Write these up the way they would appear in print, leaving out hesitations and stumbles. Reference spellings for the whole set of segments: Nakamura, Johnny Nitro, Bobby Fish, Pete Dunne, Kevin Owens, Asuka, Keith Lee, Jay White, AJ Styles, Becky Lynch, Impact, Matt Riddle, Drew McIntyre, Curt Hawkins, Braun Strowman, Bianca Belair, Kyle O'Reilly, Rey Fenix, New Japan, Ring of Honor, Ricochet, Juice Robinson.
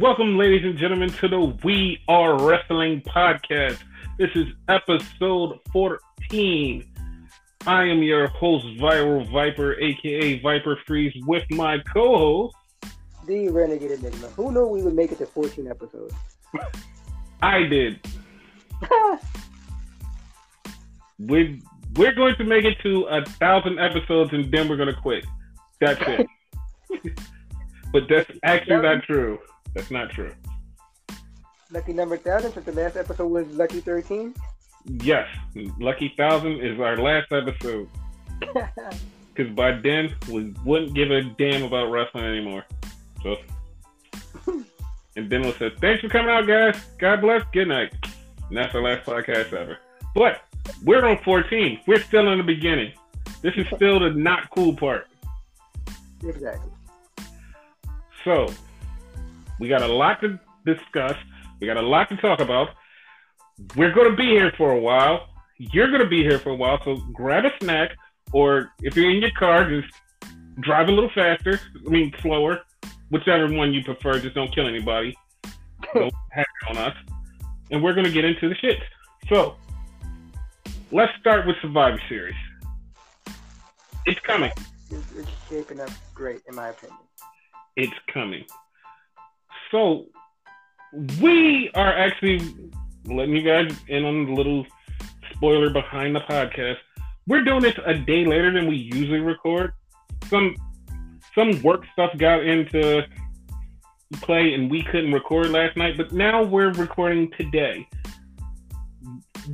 Welcome, ladies and gentlemen, to the We Are Wrestling podcast. This is episode 14. I am your host, Viral Viper, a.k.a. Viper Freeze, with my co-host... The Renegade Enigma. Who knew we would make it to 14 episodes? I did. We're going to make it to 1,000 episodes, and then we're going to quit. That's it. But that's actually not true. That's not true. Lucky number 1,000, since the last episode was Lucky 13? Yes. Lucky 1,000 is our last episode. Because by then, we wouldn't give a damn about wrestling anymore. So, and then we'll say, thanks for coming out, guys. God bless. Good night. And that's our last podcast ever. But we're on 14. We're still in the beginning. This is still the not cool part. Exactly. So, we got a lot to discuss. We got a lot to talk about. We're going to be here for a while. You're going to be here for a while, so grab a snack, or if you're in your car, just drive a little faster. I mean, slower. Whichever one you prefer. Just don't kill anybody. Don't hack on us. And we're going to get into the shit. So, let's start with Survivor Series. It's coming. It's shaping up great, in my opinion. It's coming. So, we are actually letting you guys in on the little spoiler behind the podcast. We're doing this a day later than we usually record. Some work stuff got into play and we couldn't record last night, but now we're recording today.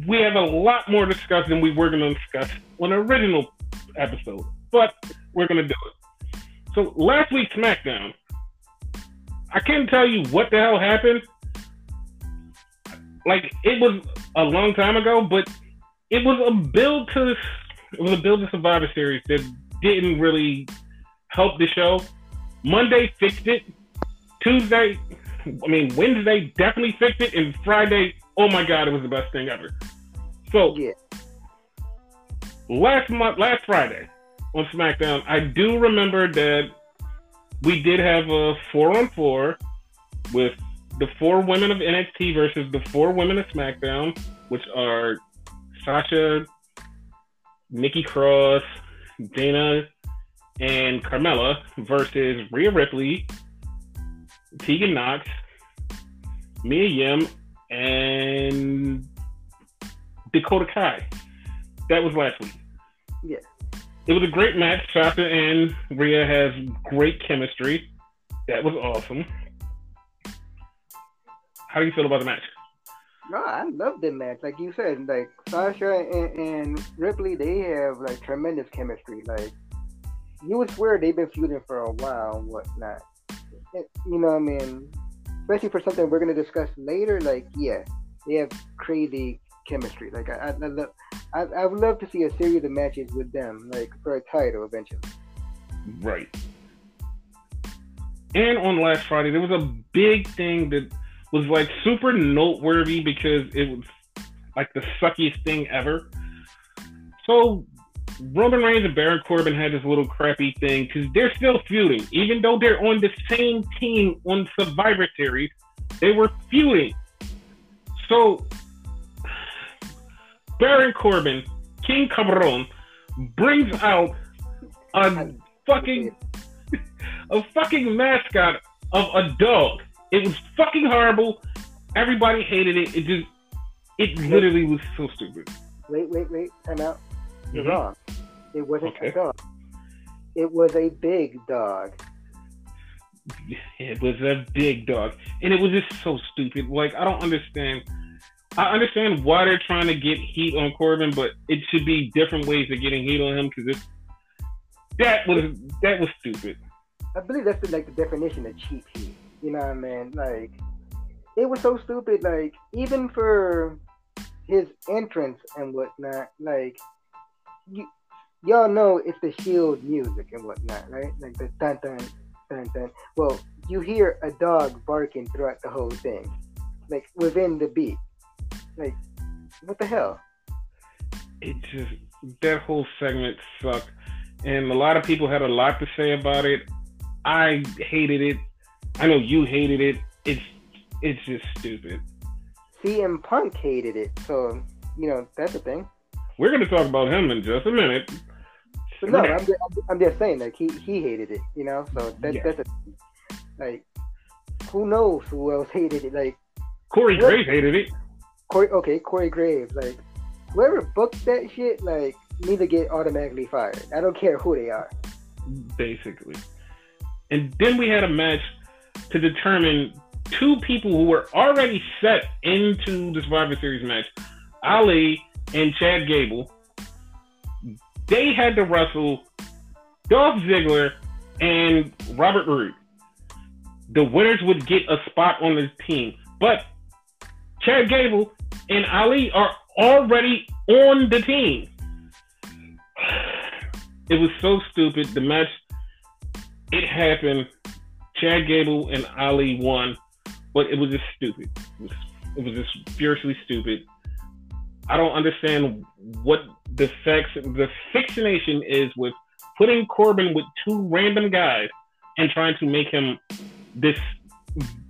We have a lot more to discuss than we were going to discuss on the original episode, but we're going to do it. So, last week's SmackDown, I can't tell you what the hell happened. Like, it was a long time ago, but it was a build to Survivor Series that didn't really help the show. Monday fixed it. Wednesday definitely fixed it, and Friday, oh my God, it was the best thing ever. So, yeah. Last Friday on SmackDown, I do remember that we did have a 4-on-4 with the 4 women of NXT versus the 4 women of SmackDown, which are Sasha, Nikki Cross, Dana, and Carmella versus Rhea Ripley, Tegan Nox, Mia Yim, and Dakota Kai. That was last week. Yeah. It was a great match. Sasha and Rhea has great chemistry. That was awesome. How do you feel about the match? No, I love the match. Like you said, like Sasha and Ripley, they have like tremendous chemistry. Like you would swear they've been feuding for a while and whatnot. You know what I mean? Especially for something we're gonna discuss later. Like yeah, they have crazy chemistry. Like I would love to see a series of matches with them, like for a title eventually. Right. And on last Friday, there was a big thing that was like super noteworthy because it was like the suckiest thing ever. So Roman Reigns and Baron Corbin had this little crappy thing because they're still feuding, even though they're on the same team on Survivor Series. They were feuding. So Baron Corbin, King Cabron, brings out a fucking mascot of a dog. It was fucking horrible. Everybody hated it. It literally was so stupid. Wait. Time out. You're wrong. It wasn't a dog. It was a big dog. It was a big dog. And it was just so stupid. Like, I don't understand. I understand why they're trying to get heat on Corbin, but it should be different ways of getting heat on him because that was stupid. I believe that's like the definition of cheap heat. You know what I mean? Like it was so stupid. Like even for his entrance and whatnot, like y'all know it's the Shield music and whatnot, right? Like the dun dun dun dun. Well, you hear a dog barking throughout the whole thing, like within the beat. Like, what the hell? It just, that whole segment sucked. And a lot of people had a lot to say about it. I hated it. I know you hated it. It's just stupid. CM Punk hated it, so, you know, that's a thing. We're going to talk about him in just a minute. But no, I'm just saying, like, he hated it, you know? So that's a, like, who knows who else hated it? Like, Corey Graves hated it. Corey Graves. Like, whoever booked that shit, like, needs to get automatically fired. I don't care who they are. Basically. And then we had a match to determine two people who were already set into the Survivor Series match, Ali and Chad Gable. They had to wrestle Dolph Ziggler and Robert Roode. The winners would get a spot on the team. But Chad Gable and Ali are already on the team. It was so stupid. The match, it happened. Chad Gable and Ali won. But it was just stupid. It was just fiercely stupid. I don't understand what the fixation is with putting Corbin with two random guys and trying to make him this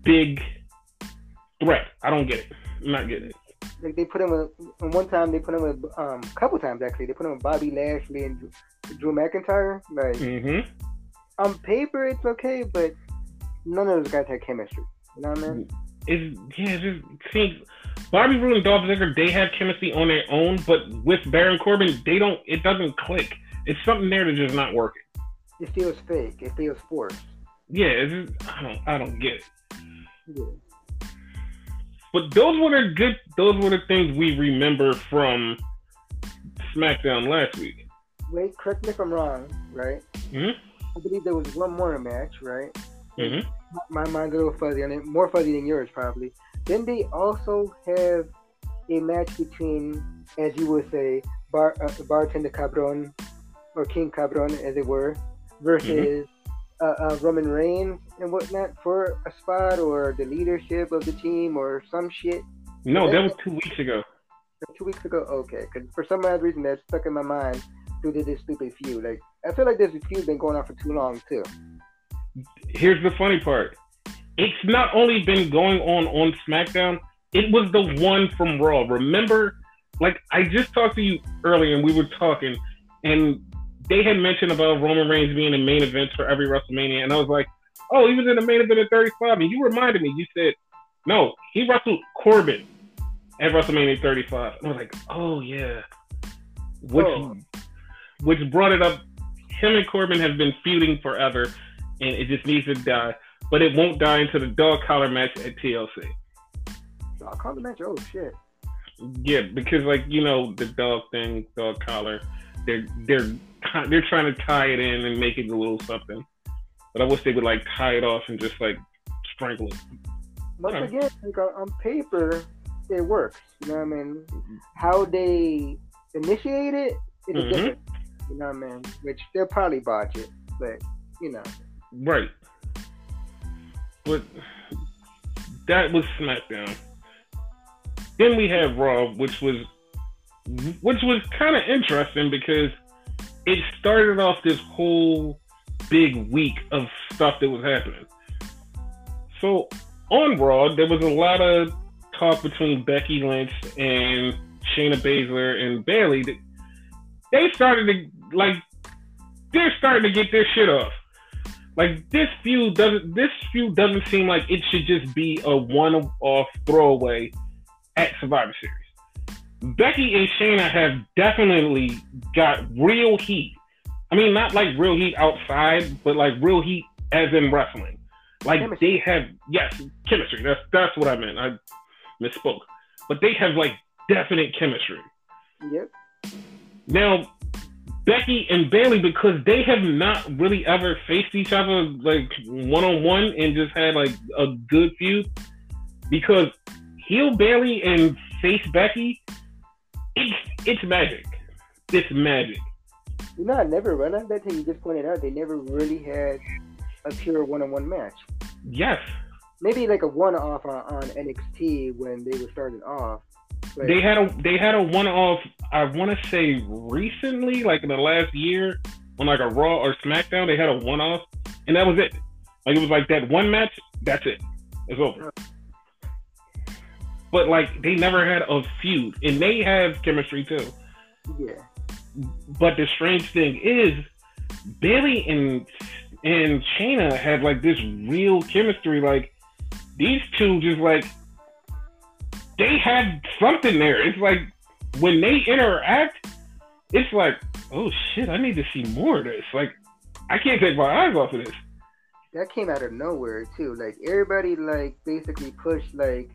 big threat. I don't get it. I'm not getting it. Like, they put him with, one time, they put him with, a couple times actually, they put him with Bobby Lashley and Drew McIntyre. Like, on paper, it's okay, but none of those guys had chemistry. You know what I mean? Bobby Roode and Dolph Ziggler, they have chemistry on their own, but with Baron Corbin, they don't. It doesn't click. It's something there that's just not working. It feels fake. It feels forced. Yeah, it's just, I don't get it. Yeah. But those were the things we remember from SmackDown last week. Wait, correct me if I'm wrong, right? I believe there was one more match, right? My mind's a little fuzzy on it, more fuzzy than yours probably. Then they also have a match between, as you would say, Bartender Cabron, or King Cabron as it were, versus Roman Reigns and whatnot for a spot or the leadership of the team or some shit. No, that was 2 weeks ago. 2 weeks ago? Okay. Because for some odd reason that stuck in my mind due to this stupid feud. Like, I feel like this feud's been going on for too long too. Here's the funny part. It's not only been going on SmackDown, it was the one from Raw. Remember, like, I just talked to you earlier and we were talking and they had mentioned about Roman Reigns being in main events for every WrestleMania. And I was like, oh, he was in the main event at 35. And you reminded me, you said, no, he wrestled Corbin at WrestleMania 35. And I was like, oh, yeah. Which brought it up. Him and Corbin have been feuding forever. And it just needs to die. But it won't die until the dog collar match at TLC. Dog collar match? Oh, shit. Yeah, because, like, you know, the dog thing, dog collar, they're trying to tie it in and make it a little something. But I wish they would, like, tie it off and just, like, strangle it. Once again, like, on paper, it works. You know what I mean? How they initiate it is different. You know what I mean? Which they'll probably botch it, but, you know. Right. But that was SmackDown. Then we have Raw, which was kind of interesting because it started off this whole big week of stuff that was happening. So on Raw, there was a lot of talk between Becky Lynch and Shayna Baszler and Bayley. They started to, like, they're starting to get their shit off. Like, this feud doesn't seem like it should just be a one-off throwaway at Survivor Series. Becky and Shayna have definitely got real heat. I mean, not like real heat outside, but like real heat as in wrestling. Like, chemistry. They have, yes, chemistry. That's what I meant. I misspoke. But they have, like, definite chemistry. Yep. Now, Becky and Bayley, because they have not really ever faced each other, like, one-on-one and just had, like, a good feud, because heel Bayley and face Becky, it's magic. It's magic. You know, I never realized that until you just pointed out. They never really had a pure one-on-one match. Yes. Maybe, like, a one-off on NXT when they were starting off. But they had a one-off, I want to say recently, like in the last year, on like a Raw or SmackDown, they had a one-off, and that was it. Like, it was like that one match, that's it. It's over. But, like, they never had a feud. And they have chemistry, too. Yeah. But the strange thing is, Bayley and Shayna had, like, this real chemistry. Like, these two just, like, they had something there. It's like, when they interact, it's like, oh, shit, I need to see more of this. Like, I can't take my eyes off of this. That came out of nowhere, too. Like, everybody, like, basically pushed, like,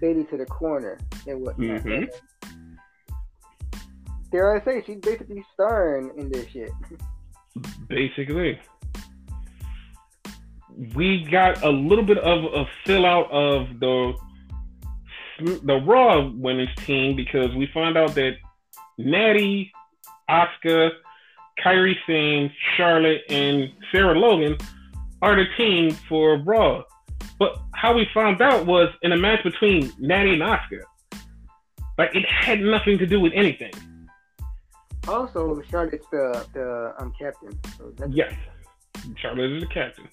Bayley to the corner and whatnot. Mm-hmm. Dare I say, she's basically starring in this shit. Basically. We got a little bit of a fill out of the Raw women's team because we found out that Natty, Asuka, Kairi Sane, Charlotte, and Sarah Logan are the team for Raw. But how we found out was in a match between Natty and Asuka. Like, it had nothing to do with anything. Also, Charlotte's the captain. So that's yes. Charlotte is the captain.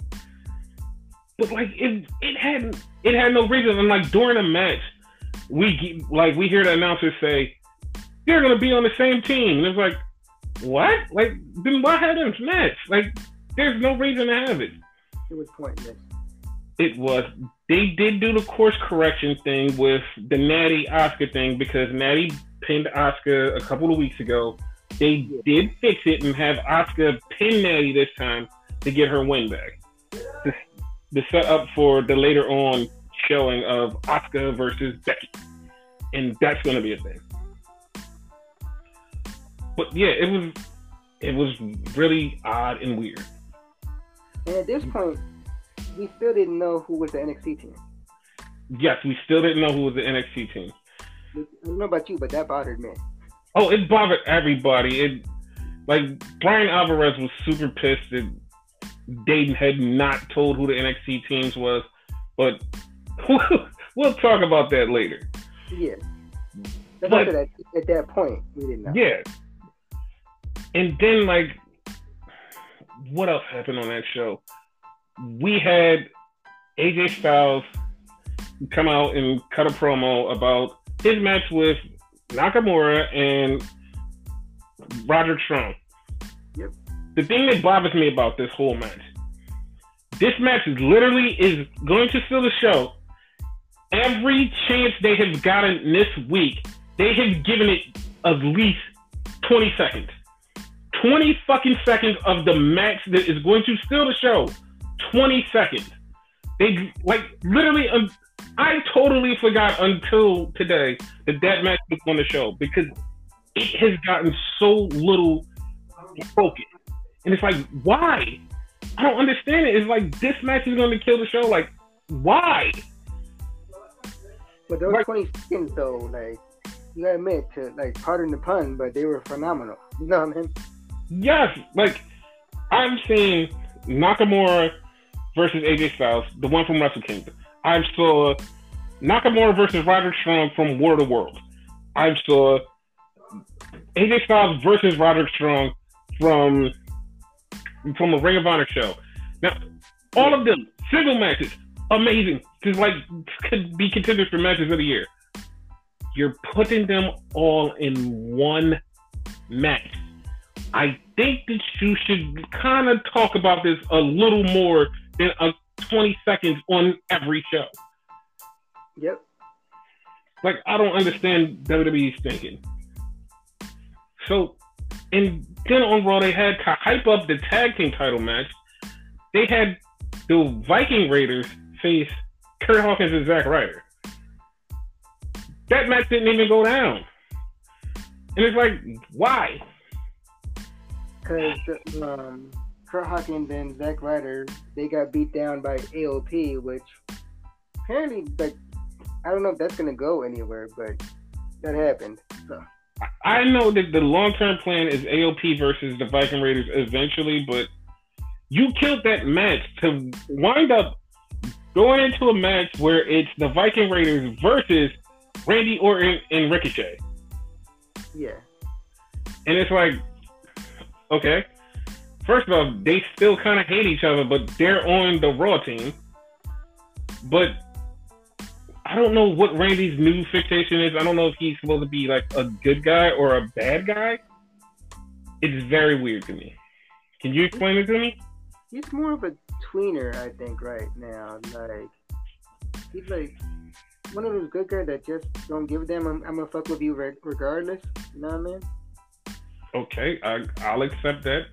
But, like, it had no reason. And, like, during a match, we hear the announcer say, they're going to be on the same team. And it's like, what? Like, then why have them match? Like, there's no reason to have it. It was pointless. It was. They did do the course correction thing with the Natty Asuka thing because Natty pinned Asuka a couple of weeks ago. They did fix it and have Asuka pin Natty this time to get her win back. The set up for the later on showing of Asuka versus Becky. And that's going to be a thing. But yeah, it was really odd and weird. And at this point, we still didn't know who was the NXT team. Yes, we still didn't know who was the NXT team. I don't know about you, but that bothered me. Oh, it bothered everybody. Brian Alvarez was super pissed that Dayton had not told who the NXT teams was, but we'll talk about that later. Yeah. But, at that point, we didn't know. Yeah. And then, what else happened on that show? We had AJ Styles come out and cut a promo about his match with Nakamura and Roderick Strong. Yep. The thing that bothers me about this whole match, this match is going to fill the show. Every chance they have gotten this week, they have given it at least 20 seconds. 20 fucking seconds of the match that is going to steal the show. 20 seconds. They, literally, I totally forgot until today that match was on the show because it has gotten so little focus. And it's like, why? I don't understand it. It's like, this match is going to kill the show. Like, why? But those 20 seconds, though, you gotta admit to, pardon the pun, but they were phenomenal. You know what I mean? Yes. I'm seeing Nakamura versus AJ Styles, the one from Wrestle Kingdom. I saw Nakamura versus Roderick Strong from War of the Worlds. I saw AJ Styles versus Roderick Strong from a Ring of Honor show. Now, all of them, single matches, amazing. Just could be contenders for matches of the year. You're putting them all in one match. I think that you should kind of talk about this a little more than 20 seconds on every show. Yep. I don't understand WWE's thinking. So, and then on Raw, they had to hype up the tag team title match. They had the Viking Raiders face Curt Hawkins and Zack Ryder. That match didn't even go down. And it's why? Because Curt Hawkins and Zack Ryder, they got beat down by AOP, which apparently, I don't know if that's going to go anywhere, but that happened. So. I know that the long-term plan is AOP versus the Viking Raiders eventually, but you killed that match to wind up going into a match where it's the Viking Raiders versus Randy Orton and Ricochet. Yeah. And it's okay. First of all, they still kind of hate each other, but they're on the Raw team. But I don't know what Randy's new fixation is. I don't know if he's supposed to be like a good guy or a bad guy. It's very weird to me. Can you explain it to me? He's more of a tweener, I think, right now. Like, he's like one of those good guys that just don't give a damn. I'm gonna fuck with you regardless. You know what I mean? Okay, I'll accept that.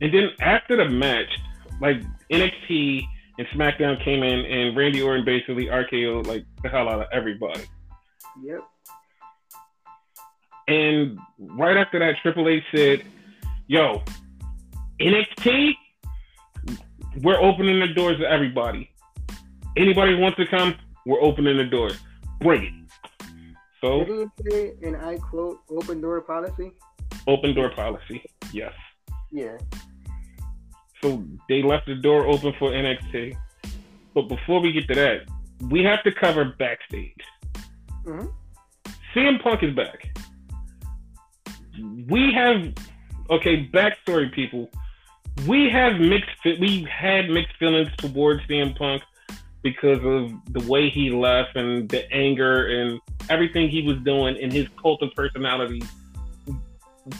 And then after the match, like NXT and SmackDown came in, and Randy Orton basically RKO'd like the hell out of everybody. Yep. And right after that, Triple H said, "Yo, NXT, we're opening the doors to everybody. Anybody wants to come, we're opening the doors. Bring it." So, did he say, and I quote, "open door policy"? Open door policy. Yes. Yeah. So they left the door open for NXT. But before we get to that, we have to cover backstage. Mm-hmm. CM Punk is back. We have, okay, backstory people. We had mixed feelings towards CM Punk because of the way he left and the anger and everything he was doing and his cult of personality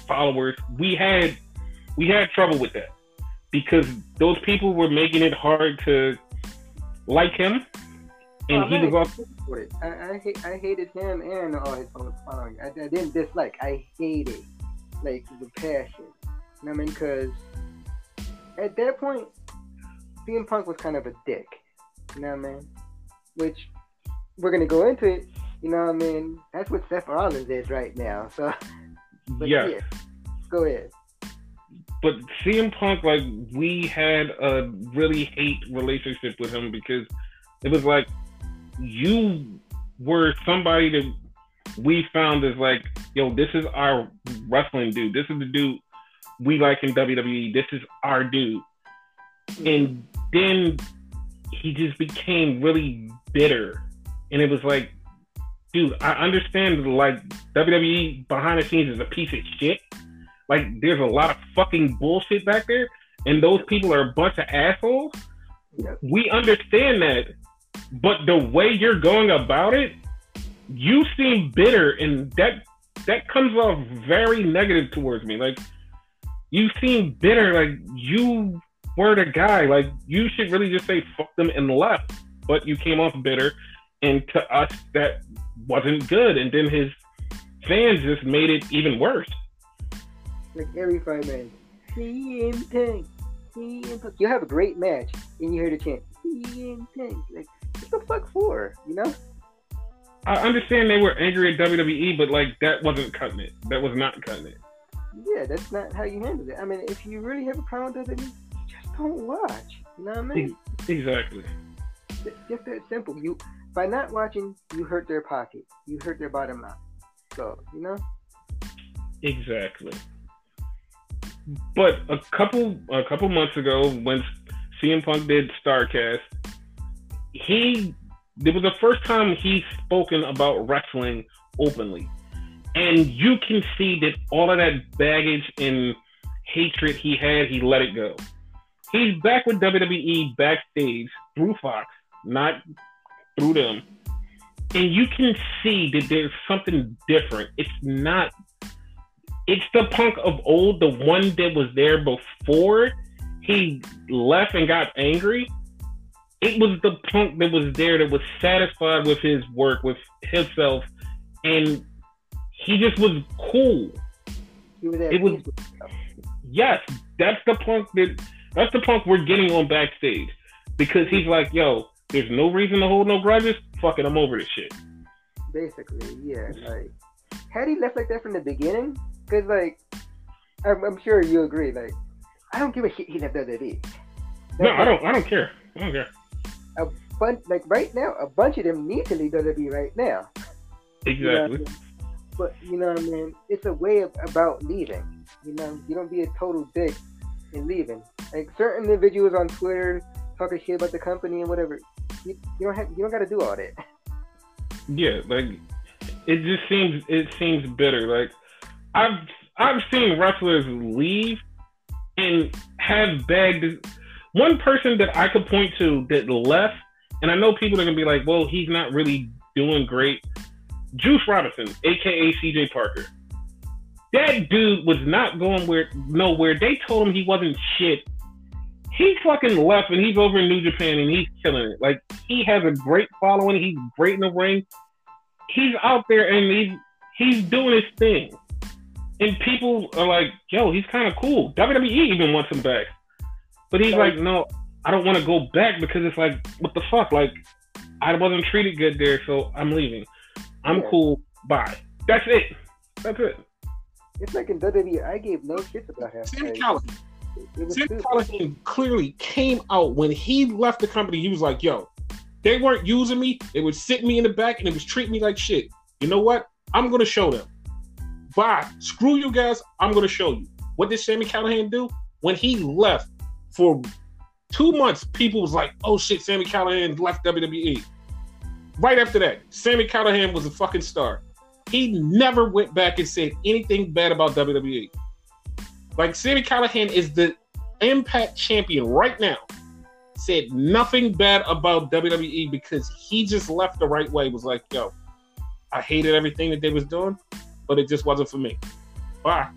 followers. We had trouble with that because those people were making it hard to like him, and he was also. I hated him and all his following. I didn't dislike. I hated, like, the passion. You know what I mean? Because at that point, CM Punk was kind of a dick. You know what I mean? Which, we're going to go into it. You know what I mean? That's what Seth Rollins is right now. So, yeah. Go ahead. But CM Punk, like, we had a really hate relationship with him because it was like, you were somebody that we found as like, yo, this is our wrestling dude. This is the dude we like in WWE. This is our dude. And then he just became really bitter. And it was like, dude, I understand, like, WWE behind the scenes is a piece of shit. Like, there's a lot of fucking bullshit back there, and those people are a bunch of assholes. We understand that, but the way you're going about it, you seem bitter, and that comes off very negative towards me. Like, you seem bitter, like, you were the guy. Like, you should really just say, fuck them, and left. But you came off bitter, and to us, that wasn't good. And then his fans just made it even worse. Like every 5 minutes, CM Punk, CM Punk. You have a great match, and you hear the chant, CM Punk. Like, what the fuck for? You know? I understand they were angry at WWE, but like that wasn't cutting it. That was not cutting it. Yeah, that's not how you handle it. I mean, if you really have a problem with WWE, just don't watch. You know what I mean? Exactly. Just that simple. You by not watching, you hurt their pocket. You hurt their bottom line. So, you know? Exactly. But a couple months ago, when CM Punk did Starcast, it was the first time he's spoken about wrestling openly, and you can see that all of that baggage and hatred he had, he let it go. He's back with WWE backstage through Fox, not through them, and you can see that there's something different. It's not. It's the Punk of old, the one that was there before he left and got angry. It was the Punk that was there that was satisfied with his work, with himself, and he just was cool. Yes, that's the Punk we're getting on backstage because he's like, yo, there's no reason to hold no grudges. Fuck it, I'm over this shit. Basically, yeah. Like, had he left like that from the beginning? Because, like, I'm sure you agree, like, I don't give a shit he left WWE. No, I don't care. A bunch, like, right now, a bunch of them need to leave WWE right now. Exactly. You know what I mean? But, you know what I mean? It's a way about leaving. You know, you don't be a total dick in leaving. Like, certain individuals on Twitter talking shit about the company and whatever, you don't got to do all that. Yeah, like, it seems bitter, like, I've seen wrestlers leave and have bad. One person that I could point to that left, and I know people are gonna be like, "Well, he's not really doing great. Juice Robinson, a.k.a. CJ Parker. That dude was not going nowhere. They told him he wasn't shit. He fucking left, and he's over in New Japan, and he's killing it. Like, he has a great following. He's great in the ring. He's out there, and he's doing his thing. And people are like, yo, he's kind of cool. WWE even wants him back. But he's like, no, I don't want to go back because it's like, what the fuck? Like, I wasn't treated good there, so I'm leaving. I'm cool. Bye. That's it. That's it. It's like in WWE, I gave no shit about him. Sami Callihan clearly came out when he left the company. He was like, yo, they weren't using me. They would sit me in the back and it was treating me like shit. You know what? I'm going to show them. Bye. Screw you guys. I'm going to show you. What did Sami Callihan do? When he left for 2 months, people was like, oh shit, Sami Callihan left WWE. Right after that, Sami Callihan was a fucking star. He never went back and said anything bad about WWE. Like, Sami Callihan is the Impact champion right now. Said nothing bad about WWE because he just left the right way. Was like, yo, I hated everything that they was doing, but it just wasn't for me. Bye.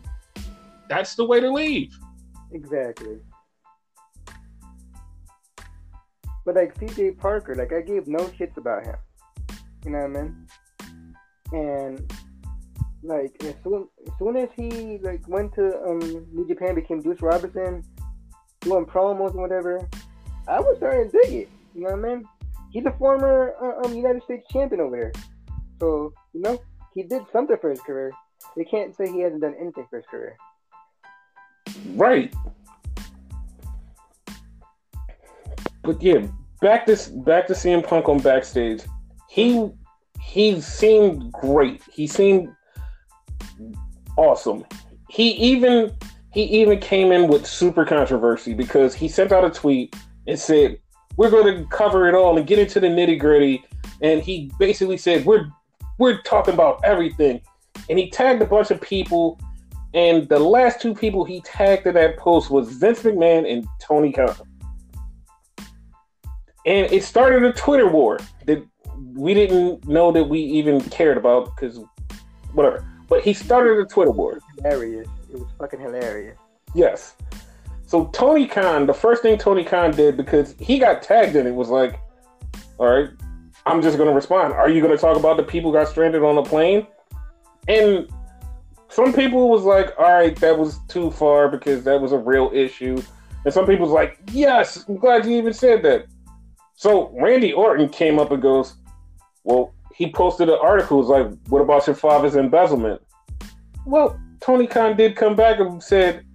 That's the way to leave. Exactly. But, like, CJ Parker, like, I gave no shits about him. You know what I mean? And, like, as soon as he, like, went to New Japan, became Juice Robinson, doing promos and whatever, I was starting to dig it. You know what I mean? He's a former United States champion over there. So, you know, he did something for his career. They can't say he hasn't done anything for his career. Right. But yeah, back to CM Punk on backstage. He seemed great. He seemed awesome. He even came in with super controversy because he sent out a tweet and said, "We're going to cover it all and get into the nitty gritty." And he basically said, "We're talking about everything." And he tagged a bunch of people. And the last two people he tagged in that post was Vince McMahon and Tony Khan. And it started a Twitter war that we didn't know that we even cared about because whatever. But he started a Twitter war. Hilarious. It was fucking hilarious. Yes. So Tony Khan, the first thing Tony Khan did, because he got tagged in it, was like, all right, I'm just going to respond. Are you going to talk about the people who got stranded on the plane? And some people was like, all right, that was too far because that was a real issue. And some people was like, yes, I'm glad you even said that. So Randy Orton came up and goes, well, he posted an article. It was like, what about your father's embezzlement? Well, Tony Khan did come back and said,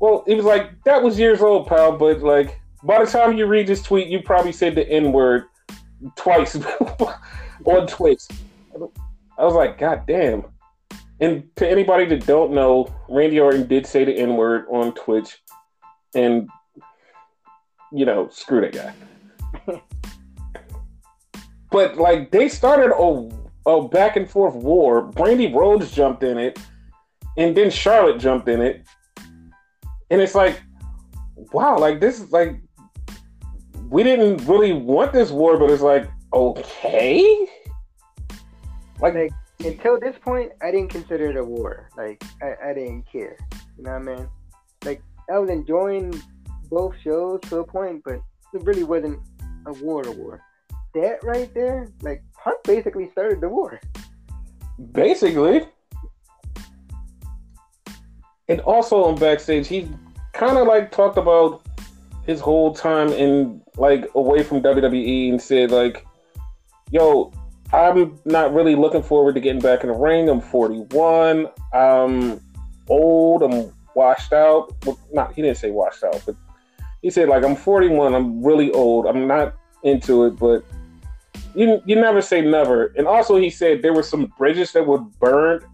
well, he was like, that was years old, pal. But like, by the time you read this tweet, you probably said the N-word twice on Twitch. I was like, God damn. And to anybody that don't know, Randy Orton did say the N-word on Twitch. And, you know, screw that guy. But like they started a back and forth war. Brandy Rhodes jumped in it, and then Charlotte jumped in it, and it's like, wow, like this is like we didn't really want this war, but it's like okay, like until this point, I didn't consider it a war. Like I didn't care, you know what I mean? Like I was enjoying both shows to a point, but it really wasn't a war to war. That right there, like Punk basically started the war. Basically. And also on backstage, he kind of like talked about his whole time in like away from WWE and said like, yo, I'm not really looking forward to getting back in the ring. I'm 41. I'm old. I'm washed out. Well, not, he didn't say washed out, but he said like, I'm 41. I'm really old. I'm not into it, but you never say never. And also he said there were some bridges that were burned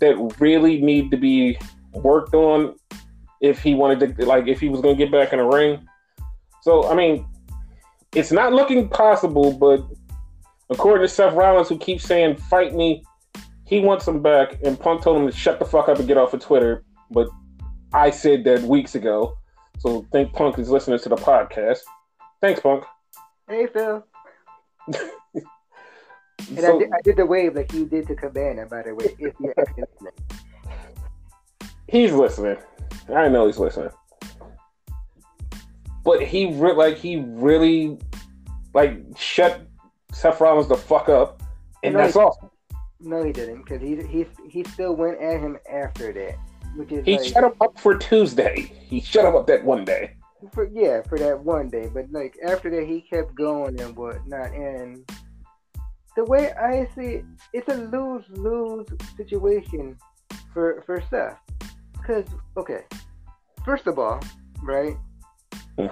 that really need to be worked on if he wanted to, like if he was going to get back in the ring. So I mean, it's not looking possible, but according to Seth Rollins, who keeps saying fight me, he wants him back. And Punk told him to shut the fuck up and get off of Twitter. But I said that weeks ago, so think Punk is listening to the podcast. Thanks, Punk. Hey, Phil. And so, I did the wave like you did to Cabana, by the way, if you're actually listening. He's listening. I know he's listening. But he really shut Seth Rollins the fuck up, and no, that's all. No, he didn't, because he still went at him after that, which is shut him up for Tuesday. He shut him up that one day. For that one day. But like after that, he kept going and whatnot. And the way I see it, it's a lose-lose situation for Seth. Because first of all, right.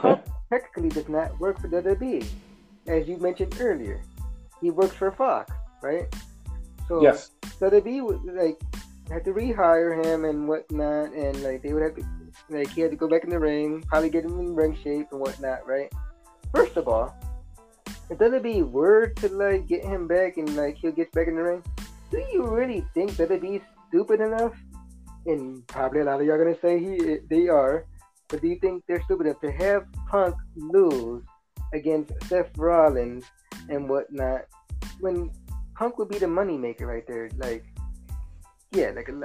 Punk technically does not work for WWE, as you mentioned earlier. He works for Fox, right? So yes. WWE would had to rehire him and whatnot, and they would have to he had to go back in the ring, probably get him in ring shape and whatnot, right? First of all, if WWE were to get him back and he'll get back in the ring, do you really think WWE's stupid enough? And probably a lot of y'all gonna say they are. But do you think they're stupid enough to have Punk lose against Seth Rollins and whatnot when Punk would be the moneymaker right there?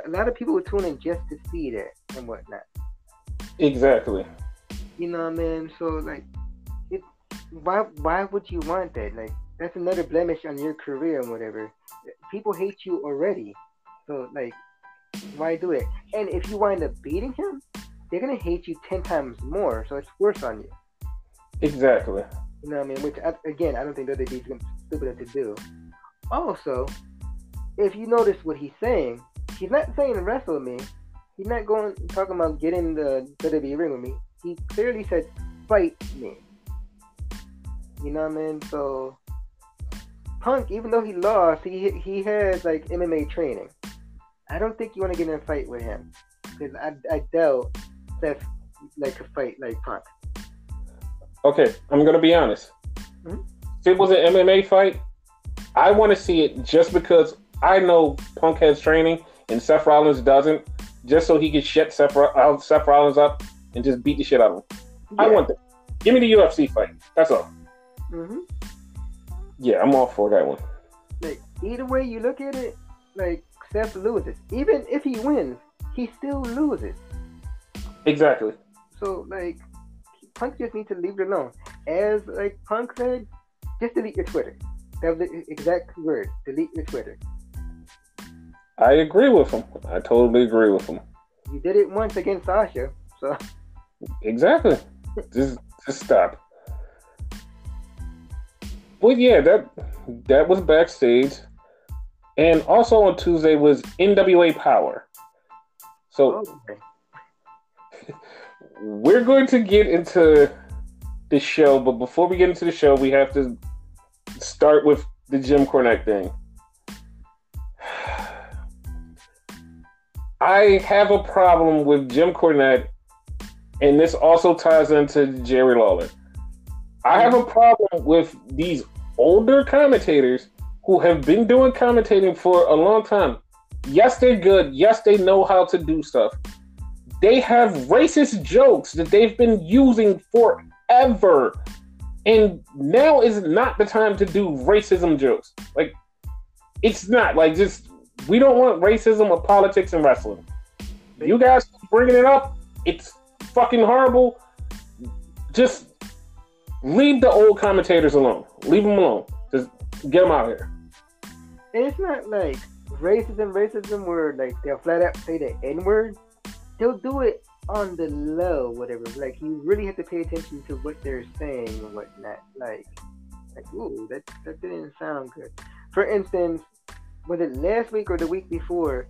A lot of people would tune in just to see that and whatnot. Exactly. You know what I mean? So, why would you want that? That's another blemish on your career and whatever. People hate you already. So, why do it? And if you wind up beating him, they're going to hate you 10 times more, so it's worse on you. Exactly. You know what I mean? Which, I don't think that they'd be stupid enough to do. Also, if you notice what he's saying, he's not saying wrestle with me. He's not talking about getting the WWE ring with me. He clearly said, fight me. You know what I mean? So, Punk, even though he lost, he has, MMA training. I don't think you want to get in a fight with him. Because I doubt that's a fight Punk. Okay, I'm gonna be honest. Mm-hmm. If it was an MMA fight, I want to see it just because I know Punk has training and Seth Rollins doesn't, just so he can shut Seth Rollins up and just beat the shit out of him. Yeah. I want that. Give me the UFC fight. That's all. Mm-hmm. Yeah, I'm all for that one. Either way you look at it, Seth loses. Even if he wins, he still loses. Exactly. So, Punk just needs to leave it alone. As, Punk said, just delete your Twitter. That was the exact word. Delete your Twitter. I agree with him. I totally agree with him. You did it once against Sasha, so... Exactly. just stop. But, yeah, that was backstage. And also on Tuesday was NWA Power. So, we're going to get into the show, but before we get into the show, we have to start with the Jim Cornette thing. I have a problem with Jim Cornette, and this also ties into Jerry Lawler. I have a problem with these older commentators who have been doing commentating for a long time. Yes, they're good. Yes, they know how to do stuff. They have racist jokes that they've been using forever. And now is not the time to do racism jokes. It's not. We don't want racism or politics in wrestling. You guys bringing it up, it's fucking horrible. Just leave the old commentators alone. Leave them alone. Just get them out of here. And it's not racism where they'll flat out say the N-word. They'll do it on the low, whatever. You really have to pay attention to what they're saying and whatnot. Ooh, that didn't sound good. For instance, was it last week or the week before,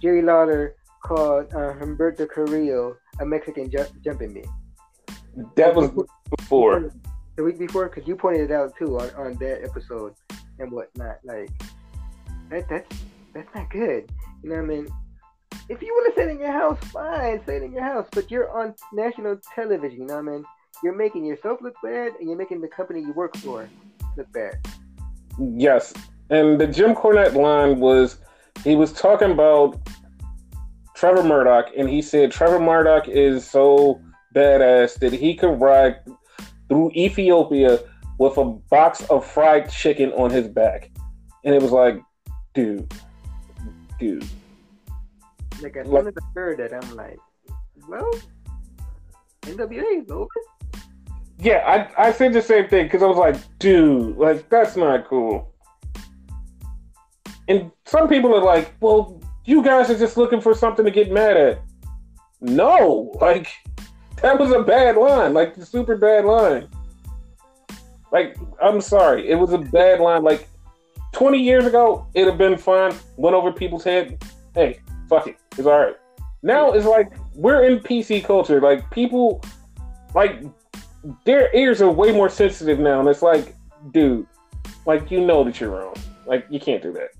Jerry Lawler called Humberto Carrillo a Mexican jumping man? That was before. The week before? Because you pointed it out too on that episode and whatnot. That's not good. You know what I mean? If you want to say it in your house, fine, say it in your house. But you're on national television, you know what I mean? You're making yourself look bad, and you're making the company you work for look bad. Yes. And the Jim Cornette line was, he was talking about Trevor Murdoch, and he said Trevor Murdoch is so badass that he could ride through Ethiopia with a box of fried chicken on his back. And it was like, dude. Like, as soon as I heard it, I'm like, well, NWA is over. Yeah, I said the same thing, because I was like, dude, like, that's not cool. And some people are like, well, you guys are just looking for something to get mad at. No, like, that was a bad line, like, the super bad line. Like, I'm sorry, it was a bad line. Like, 20 years ago, it'd have been fine, went over people's head. Hey, fuck it, it's all right. Now it's like, we're in PC culture. Like, people, like, their ears are way more sensitive now. And it's like, dude, like, you know that you're wrong. Like, you can't do that.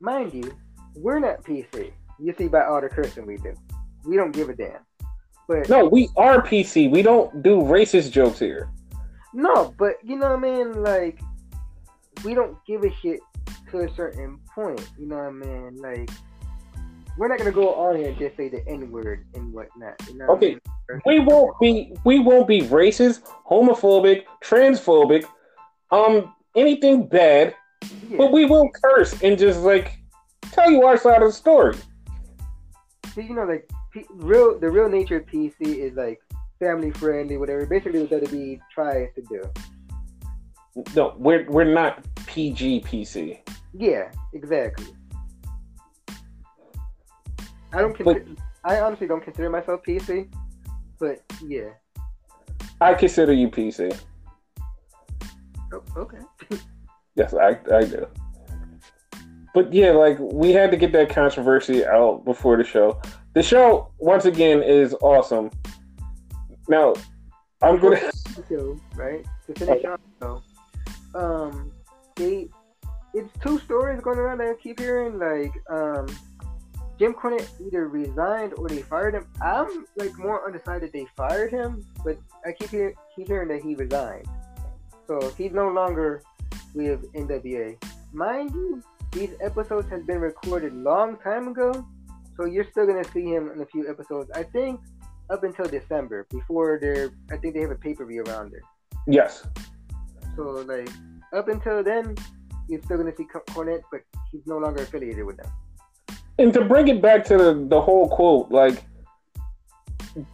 Mind you, we're not PC. You see, by all the cursing we do. We don't give a damn. But no, we are PC. We don't do racist jokes here. No, but you know what I mean? Like, we don't give a shit to a certain point. You know what I mean? Like, we're not gonna go on here and just say the N-word and whatnot. You know okay, what I mean? we won't be racist, homophobic, transphobic, anything bad, yeah. But we will curse and just like tell you our side of the story. So, you know, like the real nature of PC is like family friendly, whatever. Basically, what WWE tries to do. No, we're not PG PC. Yeah, exactly. I honestly don't consider myself PC, but yeah. I consider you PC. Oh, okay. Yes, I do. But yeah, like, we had to get that controversy out before the show. The show, once again, is awesome. Now, I'm going to... Right? To finish off, though. It's two stories going around that I keep hearing, like, Jim Cornette either resigned or they fired him. I'm like more undecided they fired him, but I keep hearing that he resigned. So he's no longer with NWA. Mind you, these episodes have been recorded long time ago, so you're still gonna see him in a few episodes. I think up until December before they have a pay-per-view around there. Yes. So like up until then, you're still gonna see Cornette, but he's no longer affiliated with them. And to bring it back to the whole quote, like,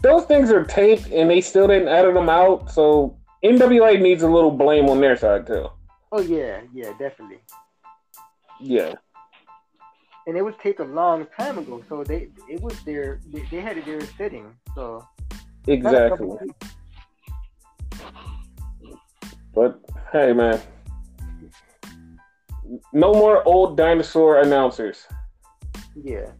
those things are taped and they still didn't edit them out, so NWA needs a little blame on their side, too. Oh, yeah, definitely. Yeah. And it was taped a long time ago, so they had it there sitting, so. Exactly. But, hey, man. No more old dinosaur announcers. Yeah.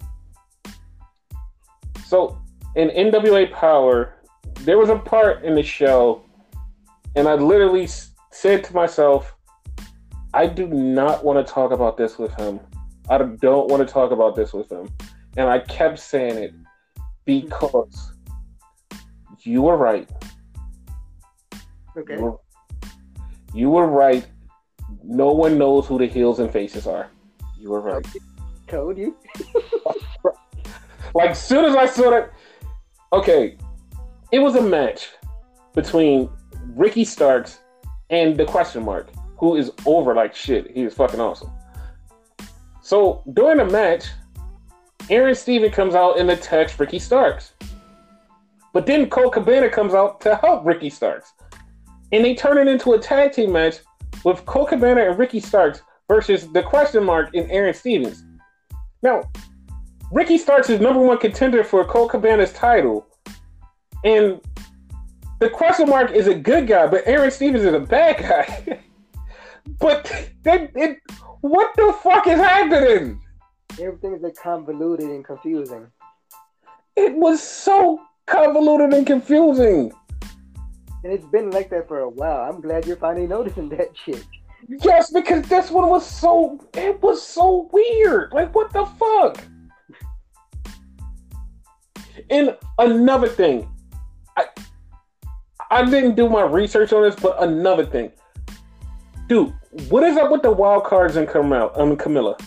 So in NWA Power, there was a part in the show, and I literally said to myself, I do not want to talk about this with him. I don't want to talk about this with him. And I kept saying it because you were right. Okay. You were right. No one knows who the heels and faces are. You were right. Okay. Told you. Like, soon as I saw that, okay, it was a match between Ricky Starks and the question mark, who is over like shit. He is fucking awesome. So during the match, Aaron Steven comes out and attacks Ricky Starks, but then Colt Cabana comes out to help Ricky Starks, and they turn it into a tag team match with Colt Cabana and Ricky Starks versus the question mark and Aaron Stevens. Now, Ricky Starks is #1 contender for Colt Cabana's title, and the question mark is a good guy, but Aaron Stevens is a bad guy. But what the fuck is happening? Everything is like convoluted and confusing. It was so convoluted and confusing. And it's been like that for a while. I'm glad you're finally noticing that shit. Yes, because this one was so weird. Like, what the fuck? And another thing, I didn't do my research on this, but another thing, dude, what is up with the wild cards in Carmella?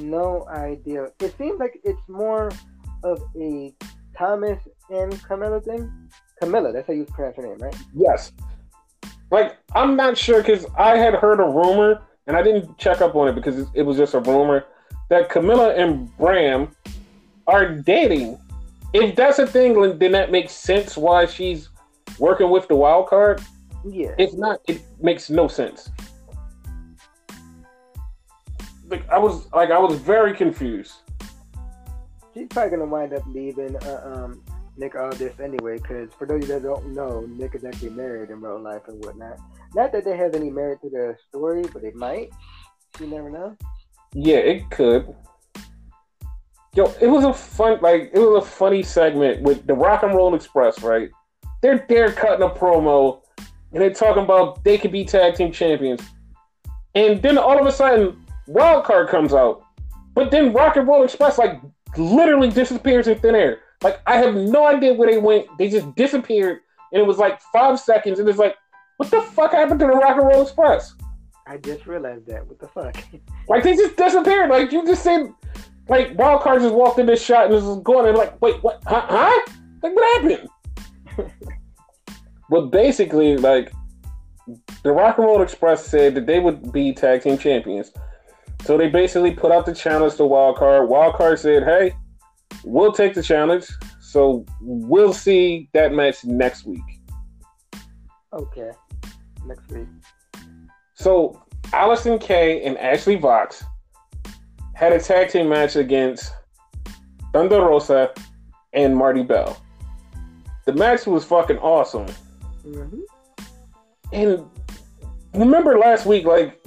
No idea. It seems like it's more of a Thomas and Carmella thing. Carmella, that's how you pronounce her name, right? Yes. Like, I'm not sure, because I had heard a rumor, and I didn't check up on it because it was just a rumor, that Carmella and Bram are dating. If that's a thing, then that makes sense why she's working with the wild card. Yeah. If not, it makes no sense. I was very confused. She's probably gonna wind up leaving Nick Aldis anyway, because for those that don't know, Nick is actually married in real life and whatnot. Not that they have any merit to the story, but it might. You never know. Yeah, it could. Yo, it was a funny segment with the Rock and Roll Express, right? They're there cutting a promo, and they're talking about they could be tag team champions, and then all of a sudden, Wild Card comes out, but then Rock and Roll Express like literally disappears in thin air. Like, I have no idea where they went. They just disappeared, and it was like 5 seconds, and it's like, what the fuck happened to the Rock and Roll Express? I just realized that. What the fuck? Like, they just disappeared. Like, you just said, like, Wild Card just walked in this shot and was going, and like, wait, what? Huh? Like, what happened? But basically, like, the Rock and Roll Express said that they would be tag team champions. So they basically put out the challenge to Wild Card. Wild Card said, hey, we'll take the challenge. So we'll see that match next week. Okay. Next week. So Allison Kay and Ashley Vox had a tag team match against Thunder Rosa and Marty Bell. The match was fucking awesome. Mm-hmm. And remember last week, like,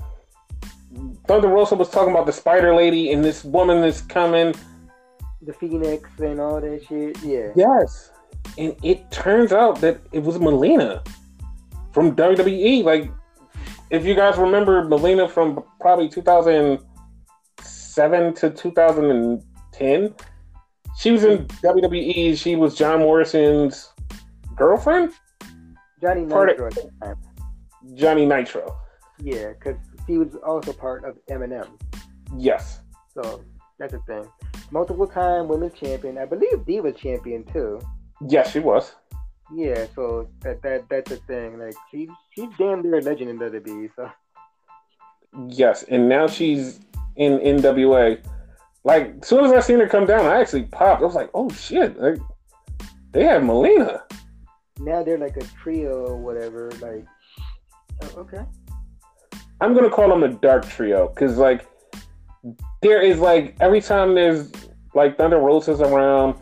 Thunder Rosa was talking about the Spider Lady and this woman that's coming, the Phoenix and all that shit. Yeah. Yes. And it turns out that it was Melina from WWE. Like, if you guys remember Melina from probably 2007 to 2010, she was in WWE. She was John Morrison's girlfriend. Johnny Nitro. Johnny Nitro. Yeah, because he was also part of Eminem. Yes. So that's the thing. Multiple time women's champion. I believe Diva champion too. Yes, she was. Yeah, so that's the thing. Like, she's damn near a legend in WWE. So. Yes, and now she's in NWA. Like, as soon as I seen her come down, I actually popped. I was like, oh shit! Like, they have Melina. Now they're like a trio or whatever. Like, oh, okay. I'm going to call them the Dark Trio, because, like, there is, like, every time there's, like, Thunder Rosa's around,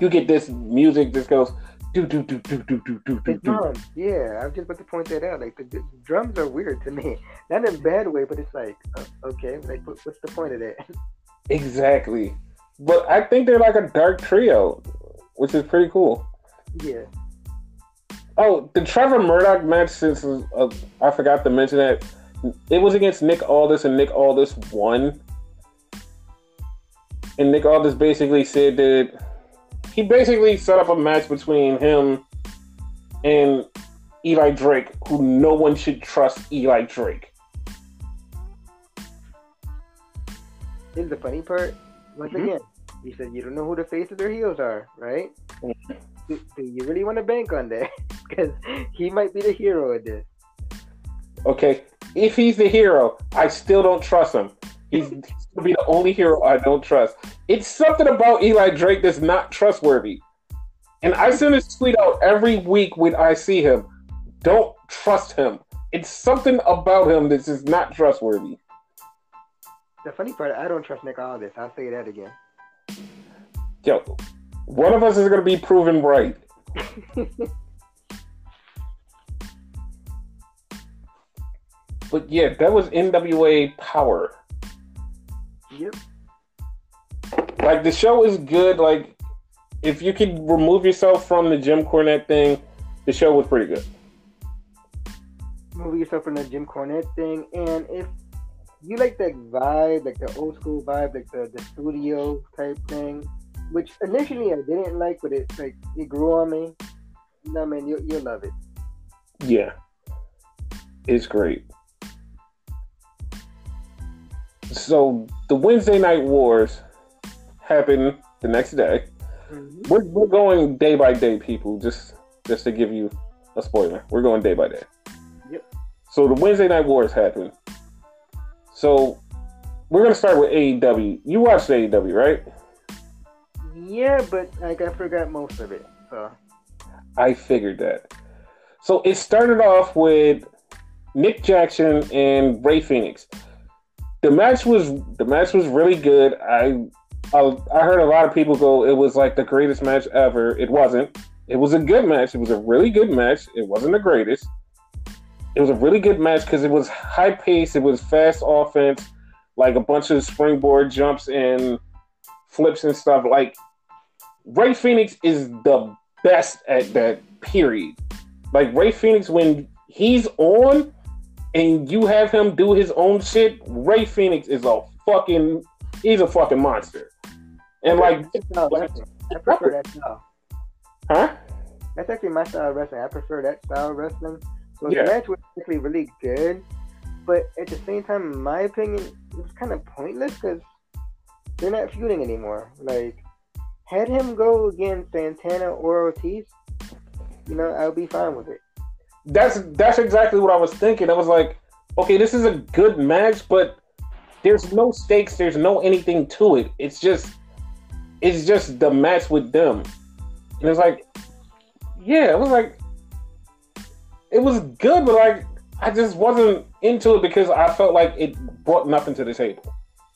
you get this music that goes, do, do, do. Drums, yeah, I was just about to point that out. Like, the drums are weird to me. Not in a bad way, but it's like, okay, like, what's the point of that? Exactly. But I think they're, like, a Dark Trio, which is pretty cool. Yeah. Oh, the Trevor Murdoch match, since I forgot to mention that, it was against Nick Aldis, and Nick Aldis won. And Nick Aldis basically said that he basically set up a match between him and Eli Drake, who no one should trust Eli Drake. Here's the funny part. Once again, he said, you don't know who the faces or heels are, right? Do you really want to bank on that? Because he might be the hero of this. Okay, if he's the hero, I still don't trust him. He's going to be the only hero I don't trust. It's something about Eli Drake that's not trustworthy. And I send this tweet out every week when I see him. Don't trust him. It's something about him that's just not trustworthy. The funny part, I don't trust Nick Aldis. I'll say that again. Yo, one of us is going to be proven right. But yeah, that was NWA Power. Yep. Like, the show is good. Like, if you could remove yourself from the Jim Cornette thing, the show was pretty good. Remove yourself from the Jim Cornette thing, and if you like that vibe, like the old school vibe, like the studio type thing, which initially I didn't like, but it, like, it grew on me. You know what I mean? You'll love it. Yeah. It's great. So the Wednesday Night Wars happen the next day. Mm-hmm. We're going day by day, people, just to give you a spoiler. We're going day by day. So the Wednesday Night Wars happened. So we're going to start with AEW. You watched AEW, right? Yeah, but like, I forgot most of it. So I figured that. So it started off with Nick Jackson and Rey Fenix. The match was really good. I heard a lot of people go, it was like the greatest match ever. It wasn't. It was a good match. It was a really good match. It wasn't the greatest. It was a really good match because it was high pace. It was fast offense, like a bunch of springboard jumps and flips and stuff. Like, Rey Fenix is the best at that, period. Like, Rey Fenix, when he's on and you have him do his own shit, Rey Fenix is a fucking monster. And like, I prefer that style. Huh? That's actually my style of wrestling. I prefer that style of wrestling. So the match was actually really good, but at the same time, in my opinion, it was kind of pointless because they're not feuding anymore. Like, had him go against Santana or Ortiz, you know, I'll be fine with it. That's exactly what I was thinking. I was like, okay, this is a good match, but there's no stakes. There's no anything to it. It's just the match with them. And it's like, yeah, it was like, it was good, but like, I just wasn't into it because I felt like it brought nothing to the table.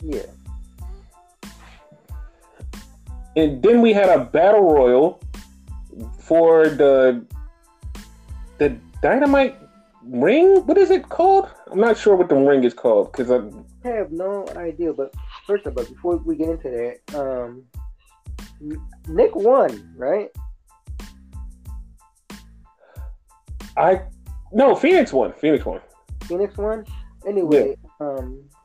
Yeah. And then we had a battle royal for the Dynamite ring. What is it called? I'm not sure what the ring is called because I have no idea. But first of all, before we get into that, Nick won, right? Phoenix won. Anyway, yeah.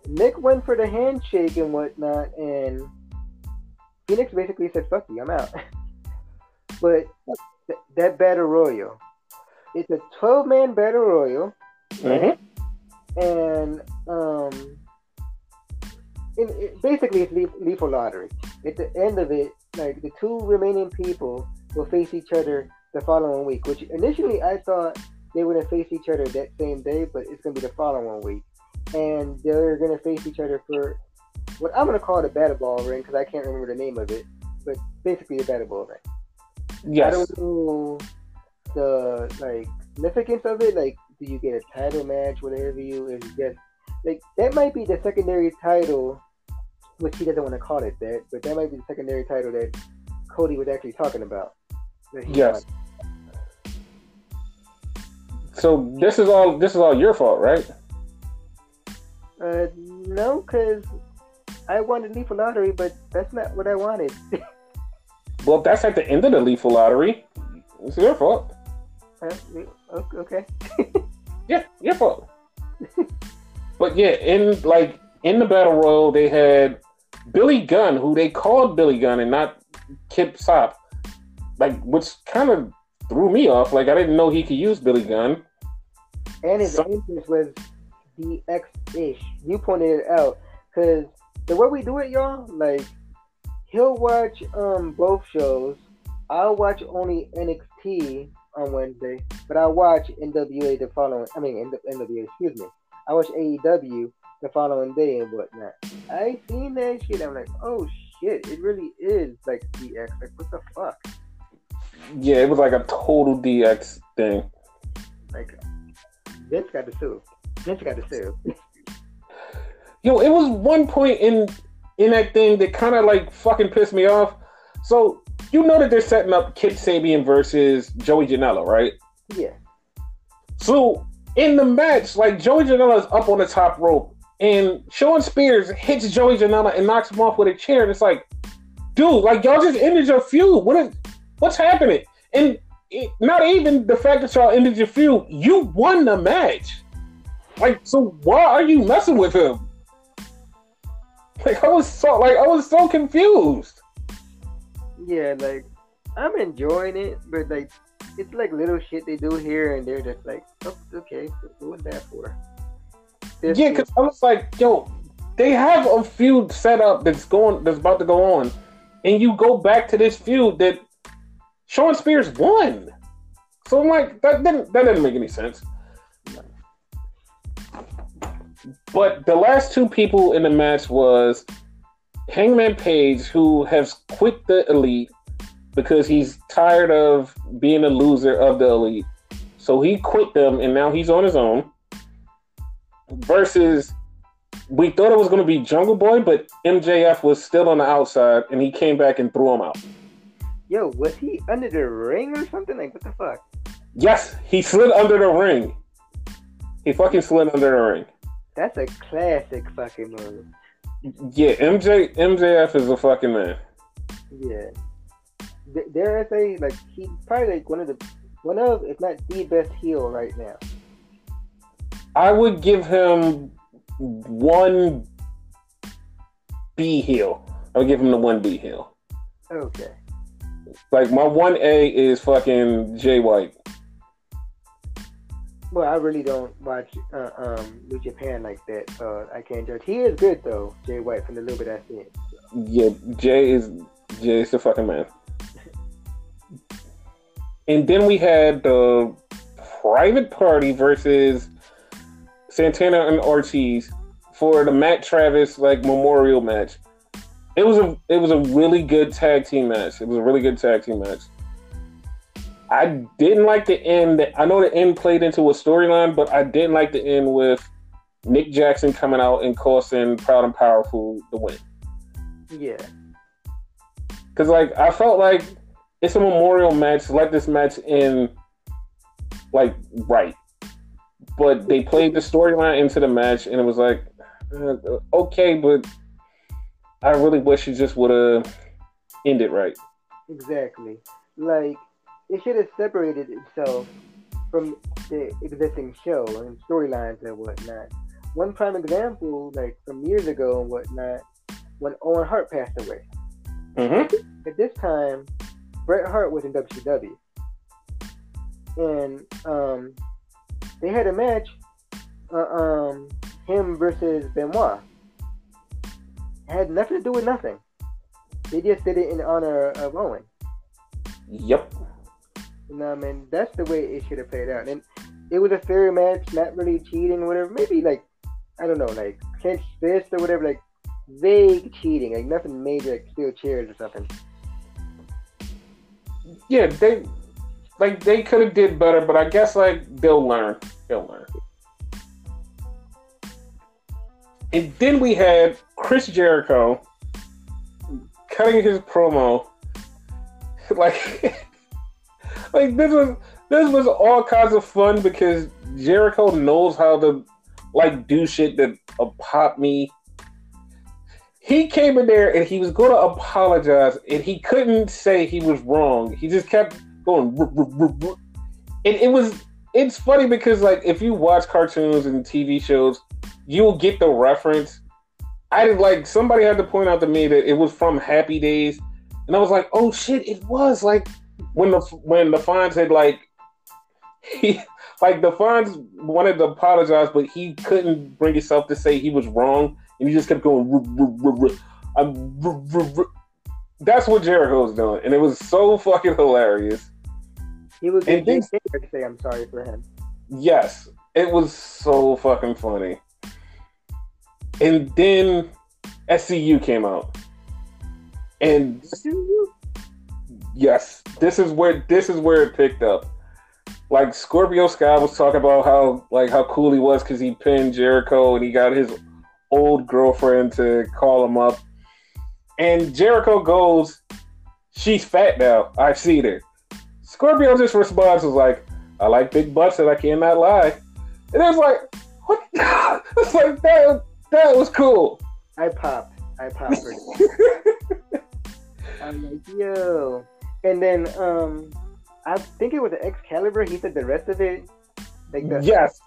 Nick went for the handshake and whatnot, and Phoenix basically said, fuck you, I'm out. But that battle royal, it's a 12-man battle royal. Mm-hmm. And basically it's lethal lottery. At the end of it, like, the two remaining people will face each other the following week, which initially I thought they were going to face each other that same day, but it's going to be the following week. And they're going to face each other for what I'm going to call the Battle Ball ring, because I can't remember the name of it, but basically the Battle Ball ring. Yes. I don't know the, like, significance of it. Like, do you get a title match, whatever you, if you get, like, that might be the secondary title, which he doesn't want to call it that, but that might be the secondary title that Cody was actually talking about. Yes. So this is all your fault, right? No, because I wanted Lethal Lottery, but that's not what I wanted. Well, that's at the end of the Lethal Lottery. It's your fault. Okay. Yeah, your fault. But yeah, in the Battle Royal, they had Billy Gunn, who they called Billy Gunn and not Kip Sop, like, which kind of threw me off. Like, I didn't know he could use Billy Gunn. And his entrance was DX-ish. You pointed it out. Because the way we do it, y'all, like, he'll watch both shows. I'll watch only NXT on Wednesday, but I'll watch NWA the following... I mean, NWA, excuse me. I watch AEW the following day and whatnot. I seen that shit. I'm like, oh, shit. It really is, like, DX. Like, what the fuck? Yeah, it was like a total DX thing. Like, Vince got to sue. Yo, it was one point in that thing that kind of like fucking pissed me off. So, you know that they're setting up Kip Sabian versus Joey Janela, right? Yeah. So, in the match, like, Joey Janela is up on the top rope, and Shawn Spears hits Joey Janela and knocks him off with a chair, and it's like, dude, like, y'all just ended your feud. What's happening? And not even the fact that y'all ended your feud, you won the match. Like, so why are you messing with him? Like, I was so confused. Yeah, like, I'm enjoying it, but like, it's like little shit they do here and they're just like, oh, okay, what that for? There's yeah, because I was like, yo, they have a feud set up that's about to go on, and you go back to this feud that Shawn Spears won. So I'm like, that didn't make any sense. But the last two people in the match was Hangman Page, who has quit the Elite because he's tired of being a loser of the Elite. So he quit them, and now he's on his own. Versus, we thought it was going to be Jungle Boy, but MJF was still on the outside, and he came back and threw him out. Yo, was he under the ring or something? Like, what the fuck? Yes, he slid under the ring. He fucking slid under the ring. That's a classic fucking move. Yeah, MJF is a fucking man. Yeah. Dare I say, like, he's probably like one of, if not the best heel right now. I would give him one B heel. I would give him the one B heel. Okay. Like, my one A is fucking Jay White. Well, I really don't watch New Japan like that, so I can't judge. He is good, though, Jay White, from the little bit I've seen. So. Yeah, Jay is the fucking man. And then we had the Private Party versus Santana and Ortiz for the Matt Travis like memorial match. It was a really good tag team match. I didn't like the end. I know the end played into a storyline, but I didn't like the end with Nick Jackson coming out and costing Proud and Powerful the win. Yeah. Because, like, I felt like it's a memorial match. Let this match end, like, right. But they played the storyline into the match, and it was like, okay, but I really wish it just would have ended right. Exactly. Like, it should have separated itself from the existing show and storylines and whatnot. One prime example, like from years ago and whatnot, when Owen Hart passed away. Mm-hmm. At this time, Bret Hart was in WCW. And they had a match, him versus Benoit. It had nothing to do with nothing. They just did it in honor of Owen. Yep. No, I mean, that's the way it should have played out. And it was a fair match, not really cheating or whatever. Maybe, like, I don't know, like, clenched fist or whatever, like, vague cheating. Like, nothing major, like, steel chairs or something. Yeah, they could have did better, but I guess, like, they'll learn. And then we had Chris Jericho cutting his promo. Like... Like, this was all kinds of fun because Jericho knows how to, like, do shit that pop me. He came in there and he was going to apologize, and he couldn't say he was wrong. He just kept going. And it's funny because, like, if you watch cartoons and TV shows, you'll get the reference. Somebody had to point out to me that it was from Happy Days, and I was like, oh shit, it was, like, When the Fonz had, like, the Fonz wanted to apologize, but he couldn't bring himself to say he was wrong, and he just kept going. That's what Jericho was doing, and it was so fucking hilarious. He was going to say I'm sorry for him. Yes, it was so fucking funny. And then SCU came out, and SCU. Yes, this is where it picked up. Like, Scorpio Sky was talking about how cool he was because he pinned Jericho and he got his old girlfriend to call him up. And Jericho goes, "She's fat now. I've seen her." Scorpio just responds was like, "I like big butts and I cannot lie." And I was like, "What?" It's like that was cool. I popped. I'm like, yo. And then, I think it was Excalibur. He said the rest of it. Like the, yes,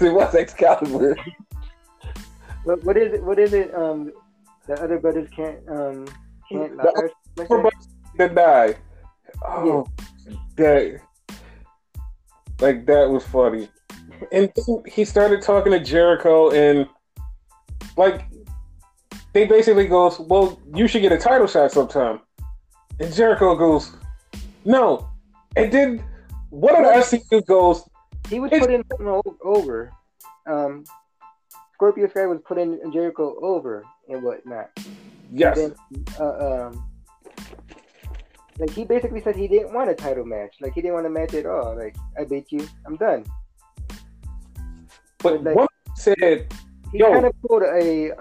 it was Excalibur. What is it? The other brothers can't lie. The other brothers that die. Oh, yeah. That was funny. And he started talking to Jericho, and like, they basically goes, "Well, you should get a title shot sometime." And Jericho goes, "No." And then one of the SCU goes... He was putting something over. Scorpio Sky was putting Jericho over and whatnot. Yes. And then, like, he basically said he didn't want a title match. Like, he didn't want a match at all. Like, I beat you. I'm done. But like, one said... He kind of pulled a...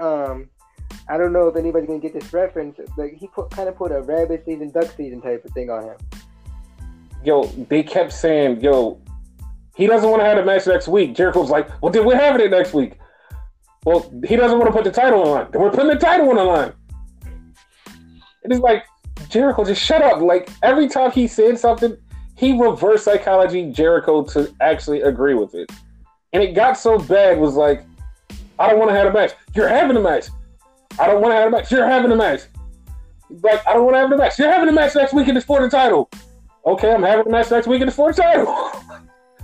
I don't know if anybody's going to get this reference. Like, he kind of pulled a rabbit season, duck season type of thing on him. Yo, they kept saying, yo, he doesn't want to have a match next week. Jericho's like, well, then we're having it next week. Well, he doesn't want to put the title on the line. Then we're putting the title on the line. And it's like... Jericho, just shut up. Like, every time he said something, he reversed psychology Jericho to actually agree with it. And it got so bad, was like, I don't want to have a match. You're having a match. I don't want to have a match. You're having a match. Like, I don't want to have a match. You're having a match next week and it's for the title. Okay, I'm having a match next week and it's for the title.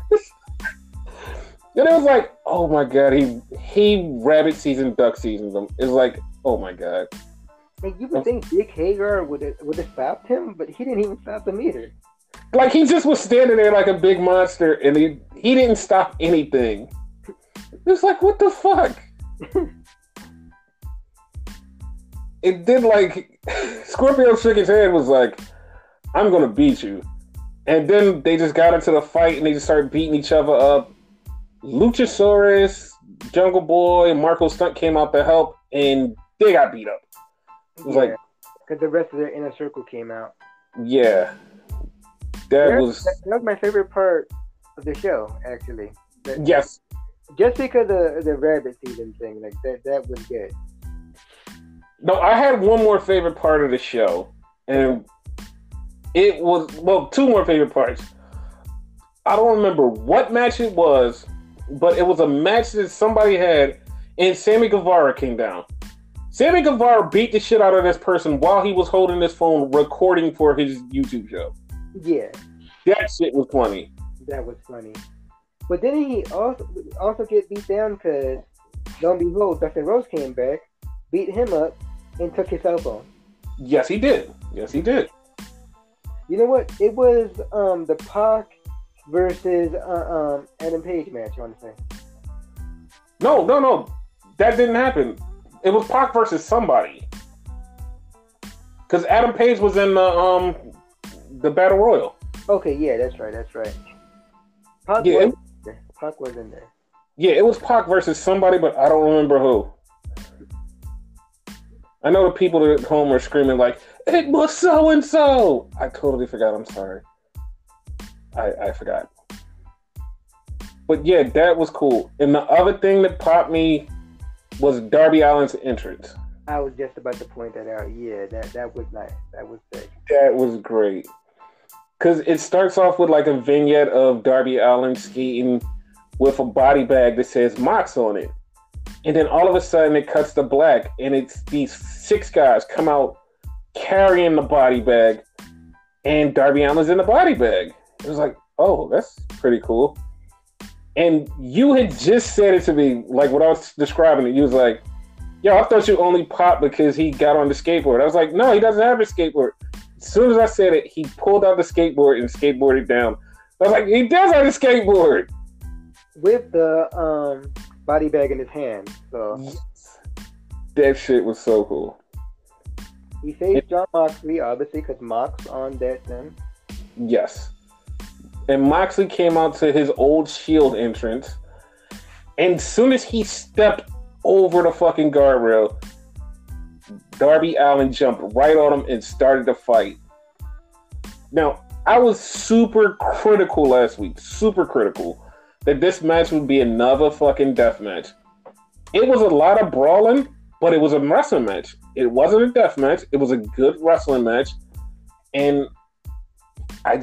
And it was like, oh my God, he rabbit season, duck seasons them. It's like, oh my God. Like, you would think Dick Hager would have stopped him, but he didn't even stop him either. Like, he just was standing there like a big monster, and he didn't stop anything. It's like, what the fuck? It did, like, Scorpio shook his head, was like, I'm going to beat you. And then they just got into the fight, and they just started beating each other up. Luchasaurus, Jungle Boy, and Marco Stunt came out to help, and they got beat up. It was like, because the rest of their inner circle came out. Yeah, that was my favorite part of the show, actually. That, yes, just because the rabbit season thing, like that was good. No, I had one more favorite part of the show, and it was two more favorite parts. I don't remember what match it was, but it was a match that somebody had, and Sammy Guevara came down. Sammy Guevara beat the shit out of this person while he was holding his phone recording for his YouTube show. Yeah. That shit was funny. That was funny. But didn't he also get beat down because, lo and behold, Dustin Rhodes came back, beat him up, and took his cell phone. Yes, he did. Yes, he did. You know what? It was the Pac versus Adam Page match, I want to say. No. That didn't happen. It was Pac versus somebody, because Adam Page was in the Battle Royal. Okay, yeah, that's right. Pac was in there. Yeah, it was Pac versus somebody, but I don't remember who. I know the people at home are screaming like, "It was so and so." I totally forgot. I'm sorry. I forgot. But yeah, that was cool. And the other thing that popped me was Darby Allin's entrance. I was just about to point that out. Yeah, that was nice. That was sick. That was great. Because it starts off with like a vignette of Darby Allin skating with a body bag that says Mox on it. And then all of a sudden it cuts to black and it's these six guys come out carrying the body bag and Darby Allin's in the body bag. It was like, oh, that's pretty cool. And you had just said it to me, like what I was describing it. You was like, yo, I thought you only popped because he got on the skateboard. I was like, no, he doesn't have a skateboard. As soon as I said it, he pulled out the skateboard and skateboarded down. I was like, he does have a skateboard. With the body bag in his hand. So yes. That shit was so cool. He faced John Moxley, obviously, because Mox on that then. Yes. And Moxley came out to his old Shield entrance. And as soon as he stepped over the fucking guardrail, Darby Allin jumped right on him and started the fight. Now, I was super critical last week. Super critical. That this match would be another fucking death match. It was a lot of brawling, but it was a wrestling match. It wasn't a death match. It was a good wrestling match. And I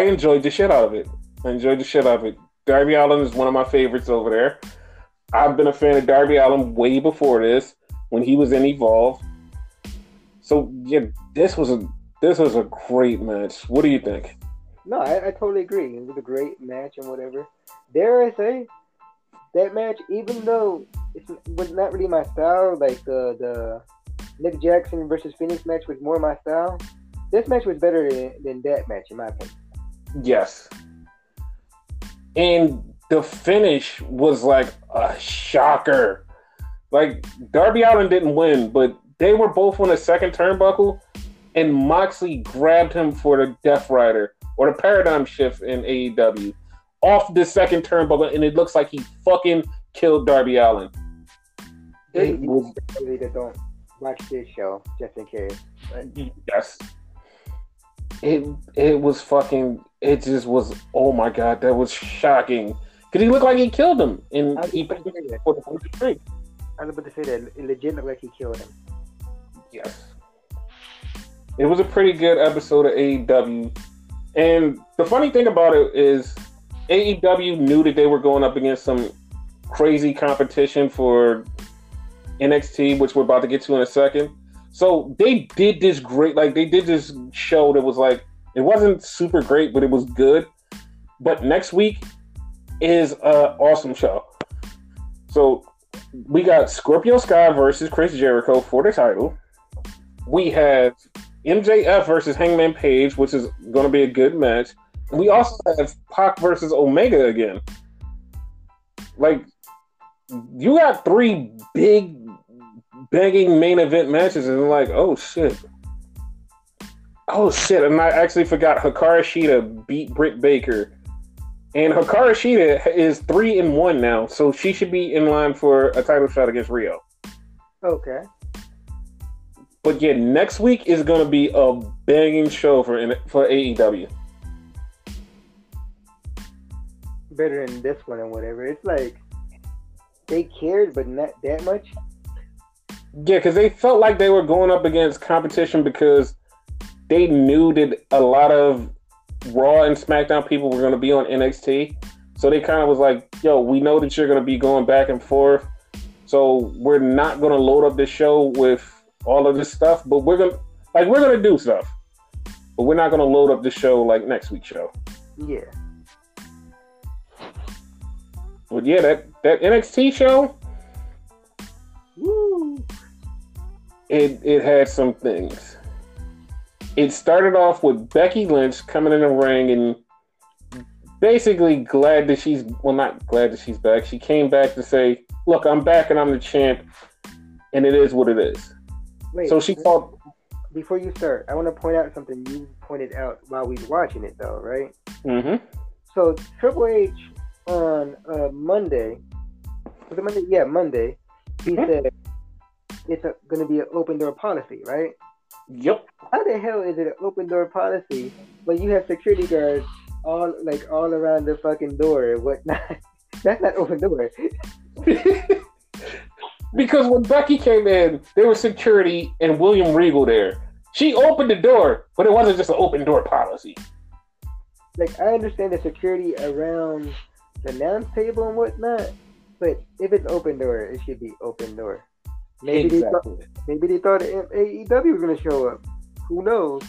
enjoyed the shit out of it. Darby Allin is one of my favorites over there. I've been a fan of Darby Allin way before this, when he was in Evolve. So yeah, this was a great match. What do you think? No, I totally agree. It was a great match and whatever. Dare I say, that match, even though it was not really my style, like the Nick Jackson versus Phoenix match was more my style. This match was better than that match, in my opinion. Yes. And the finish was like a shocker. Like, Darby Allin didn't win, but they were both on the second turnbuckle, and Moxley grabbed him for the Death Rider, or the Paradigm Shift in AEW, off the second turnbuckle, and it looks like he fucking killed Darby Allin. It was really don't watch this show, just in case. Yes. It was fucking... It just was... Oh my god, that was shocking. Because he looked like he killed him. And he put him for the street. I was about to say that. It legit looked like he killed him. Yes. It was a pretty good episode of AEW. And the funny thing about it is AEW knew that they were going up against some crazy competition for NXT, which we're about to get to in a second. So they did this great, like they did this show that was like, it wasn't super great, but it was good. But next week is an awesome show. So we got Scorpio Sky versus Chris Jericho for the title. We have MJF versus Hangman Page, which is going to be a good match. We also have Pac versus Omega again. Like, you got three big banging main event matches, and like, oh shit, and I actually forgot Hikaru Shida beat Britt Baker, and Hikaru Shida is 3-1 now, so she should be in line for a title shot against Rio. Okay. But yeah, next week is going to be a banging show for AEW. Better than this one and whatever. It's like they cared, but not that much. Yeah, because they felt like they were going up against competition because they knew that a lot of Raw and SmackDown people were going to be on NXT. So they kind of was like, yo, we know that you're going to be going back and forth. So we're not going to load up this show with all of this stuff, but we're going to do stuff. But we're not going to load up the show like next week's show. Yeah. But yeah, that NXT show, woo. It had some things. It started off with Becky Lynch coming in the ring and basically glad that she's... Well, not glad that she's back. She came back to say, look, I'm back and I'm the champ. And it is what it is. Wait, so she called... Before you start, I want to point out something you pointed out while we were watching it, though, right? Mm-hmm. So Triple H on Monday... Was it Monday? Yeah, Monday. He said... It's going to be an open door policy, right? Yep. How the hell is it an open door policy when you have security guards all around the fucking door and whatnot? That's not open door. Because when Becky came in, there was security and William Regal there. She opened the door, but it wasn't just an open door policy. Like, I understand the security around the announce table and whatnot, but if it's open door, it should be open door. Maybe exactly. Maybe they thought AEW was going to show up. Who knows?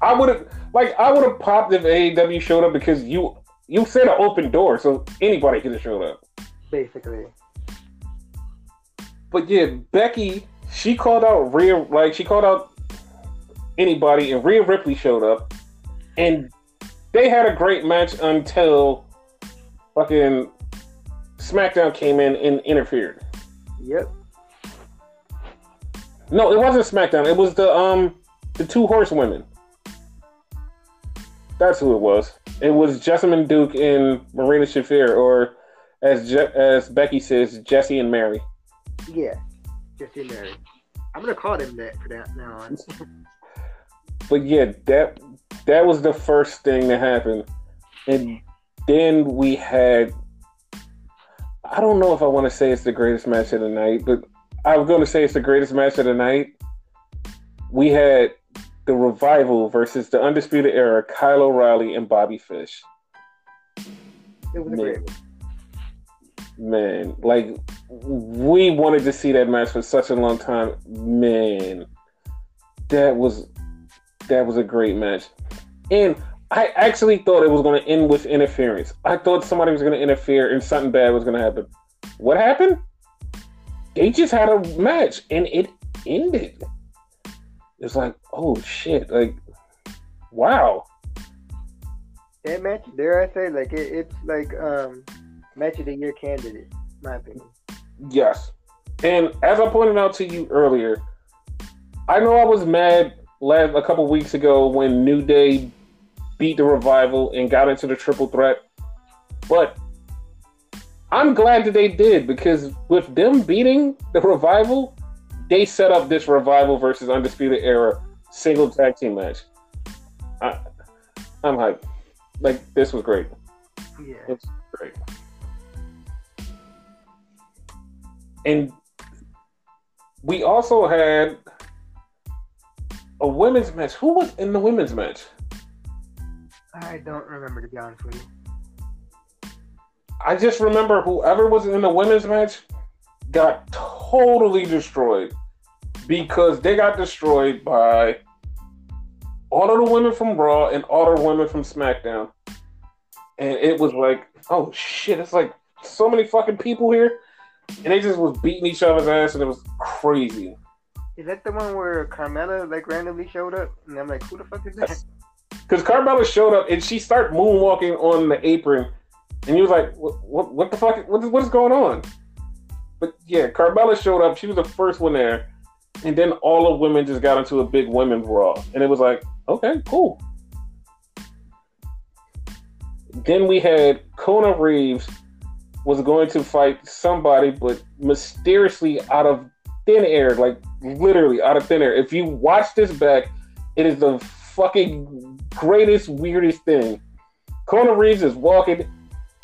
I would have popped if AEW showed up because you said an open door, so anybody could have showed up. Basically. But yeah, Becky, she called out Rhea, like she called out anybody, and Rhea Ripley showed up, and they had a great match until fucking SmackDown came in and interfered. Yep. No, it wasn't SmackDown. It was the two horsewomen. That's who it was. It was Jessamyn Duke and Marina Shafir, or as Becky says, Jessie and Mary. Yeah, Jessie and Mary. I'm gonna call them that for that now on. But yeah, that was the first thing that happened, and then we had... I don't know if I want to say it's the greatest match of the night, but I'm going to say it's the greatest match of the night. We had the Revival versus the Undisputed Era, Kyle O'Reilly and Bobby Fish. It was a great one. Man, like, we wanted to see that match for such a long time. Man, that was a great match. And I actually thought it was going to end with interference. I thought somebody was going to interfere and something bad was going to happen. What happened? They just had a match and it ended. It's like, oh shit. Like, wow. That match, dare I say, like it's like match of the year candidate, my opinion. Yes. And as I pointed out to you earlier, I know I was mad a couple weeks ago when New Day beat the Revival and got into the triple threat, but I'm glad that they did, because with them beating the Revival, they set up this Revival versus Undisputed Era single tag team match. I'm hyped. Like, this was great. Yeah. It's great. And we also had a women's match. Who was in the women's match? I don't remember, to be honest with you. I just remember whoever was in the women's match got totally destroyed, because they got destroyed by all of the women from Raw and all of the women from SmackDown. And it was like, oh shit, it's like so many fucking people here. And they just was beating each other's ass, and it was crazy. Is that the one where Carmella like randomly showed up? And I'm like, who the fuck is that? Because Carmella showed up and she started moonwalking on the apron. And he was like, what the fuck? What is going on? But yeah, Carmella showed up. She was the first one there. And then all of women just got into a big women brawl. And it was like, okay, cool. Then we had Kona Reeves was going to fight somebody, but mysteriously out of thin air, like literally out of thin air. If you watch this back, it is the fucking greatest, weirdest thing. Kona Reeves is walking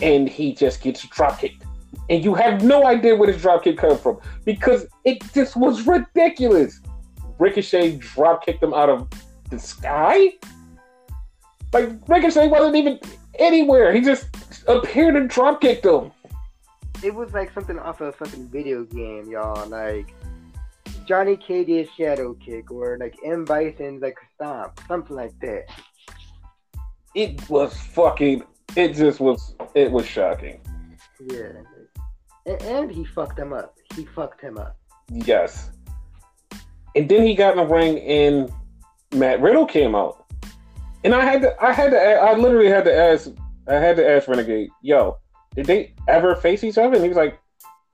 and he just gets dropkicked. And you have no idea where this dropkick came from, because it just was ridiculous. Ricochet dropkicked him out of the sky? Like, Ricochet wasn't even anywhere. He just appeared and dropkicked him. It was like something off of a fucking video game, y'all. Like, Johnny Cadilla's shadow kick, or like M. Bison's like stomp. Something like that. It was shocking. Yeah. And he fucked him up. Yes. And then he got in the ring and Matt Riddle came out. And I literally had to ask Renegade, yo, did they ever face each other? And he was like,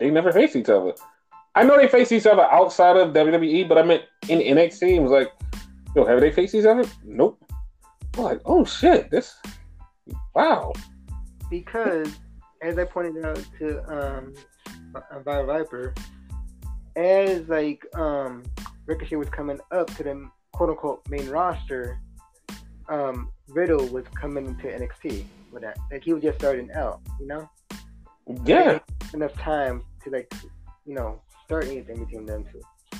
they never faced each other. I know they faced each other outside of WWE, but I meant in NXT. And was like, yo, have they faced each other? Nope. I'm like, oh shit, this, wow. Because as I pointed out to Von Viper, as like Ricochet was coming up to the quote unquote main roster, Riddle was coming to NXT with that. Like, he was just starting out, you know? Yeah. Enough time to like, you know, start anything between them two.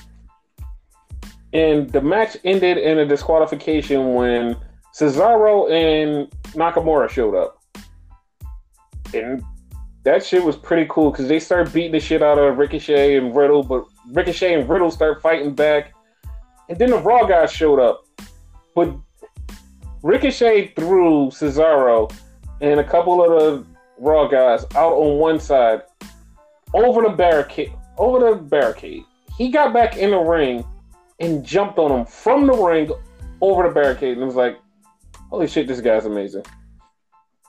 And the match ended in a disqualification when Cesaro and Nakamura showed up. And that shit was pretty cool, because they start beating the shit out of Ricochet and Riddle, but Ricochet and Riddle start fighting back. And then the Raw guys showed up. But Ricochet threw Cesaro and a couple of the Raw guys out on one side over the barricade. He got back in the ring and jumped on him from the ring over the barricade. And it was like, holy shit, this guy's amazing.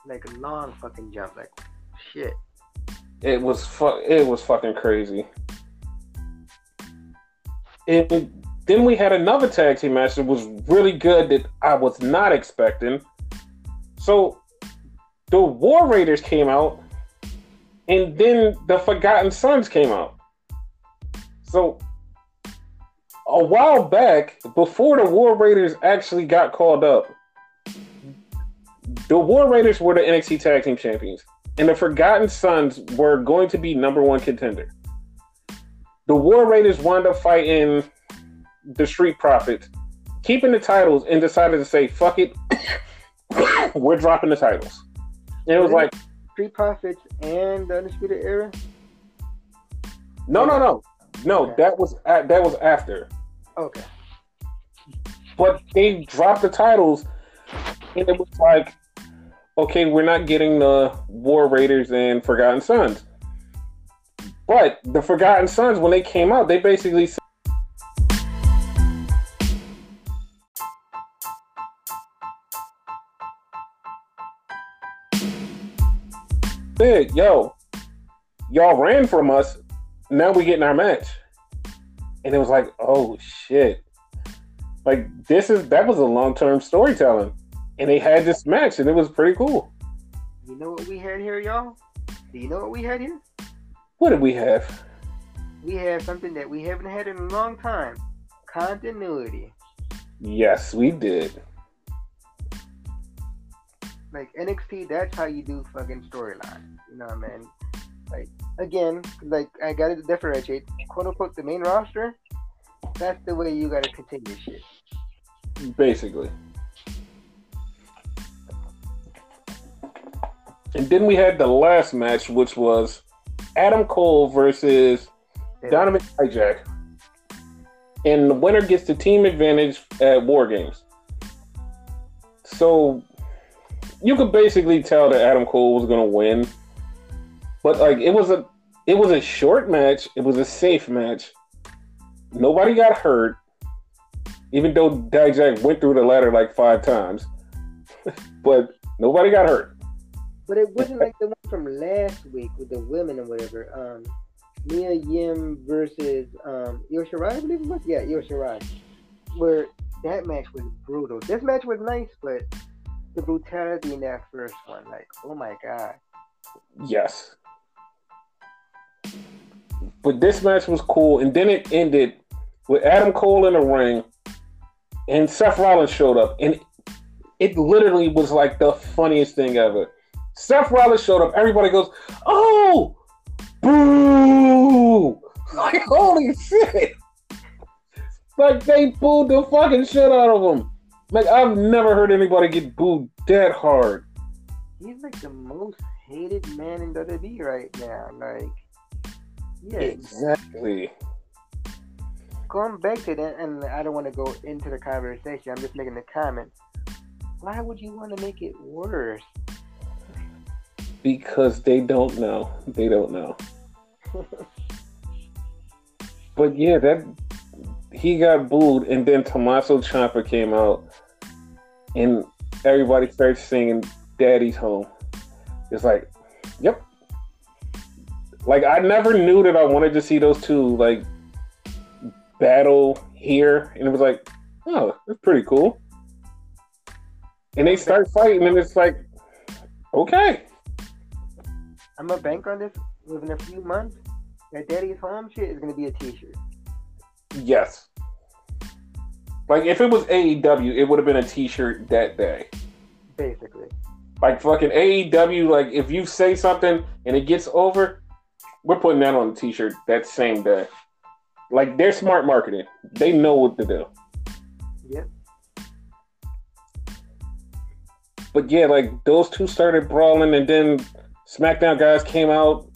Like a long fucking jump, like shit. It was fucking crazy. And then we had another tag team match that was really good that I was not expecting. So the War Raiders came out, and then the Forgotten Sons came out. So a while back, before the War Raiders actually got called up, the War Raiders were the NXT Tag Team Champions, and the Forgotten Sons were going to be #1 contender. The War Raiders wound up fighting the Street Profits, keeping the titles, and decided to say, fuck it, we're dropping the titles. And it was like... Street Profits and the Undisputed Era? No. No, okay. that was after. Okay. But they dropped the titles, and it was like... okay, we're not getting the War Raiders and Forgotten Sons. But the Forgotten Sons, when they came out, they basically said... said, yo, y'all ran from us. Now we're getting our match. And it was like, oh, shit. Like, that was a long-term storytelling. And they had this match, and it was pretty cool. You know what we had here, y'all? Do you know what we had here? What did we have? We have something that we haven't had in a long time. Continuity. Yes, we did. Like, NXT, that's how you do fucking storyline. You know what I mean? Like, again, like, I gotta differentiate, quote-unquote, the main roster. That's the way you gotta continue shit. Basically. And then we had the last match, which was Adam Cole versus Donovan Dijak. And the winner gets the team advantage at War Games. So, you could basically tell that Adam Cole was going to win. But, like, it was a short match. It was a safe match. Nobody got hurt, even though Dijak went through the ladder like 5 times. But nobody got hurt. But it wasn't like the one from last week with the women and whatever. Mia Yim versus Io Shirai, I believe it was? Yeah, Io Shirai. Where that match was brutal. This match was nice, but the brutality in that first one, like, oh my god. Yes. But this match was cool, and then it ended with Adam Cole in the ring, and Seth Rollins showed up, and it literally was like the funniest thing ever. Seth Rollins showed up, everybody goes, oh! Boo! Like, holy shit! Like, they booed the fucking shit out of him. Like, I've never heard anybody get booed that hard. He's like the most hated man in WWE right now. Like, yeah. Exactly. Going back to that, and I don't want to go into the conversation, I'm just making a comment. Why would you want to make it worse? Because they don't know. They don't know. But yeah, that he got booed, and then Tommaso Ciampa came out, and everybody started singing "Daddy's Home." It's like, yep. Like, I never knew that I wanted to see those two like battle here, and it was like, oh, that's pretty cool. And they start fighting, and it's like, okay. I'm a bank on this. Within a few months, that Daddy's Home shit is going to be a t-shirt. Yes. Like, if it was AEW, it would have been a t-shirt that day. Basically. Like, fucking AEW, like, if you say something and it gets over, we're putting that on a t-shirt that same day. Like, they're smart marketing. They know what to do. Yep. But yeah, like, those two started brawling, and then SmackDown guys came out.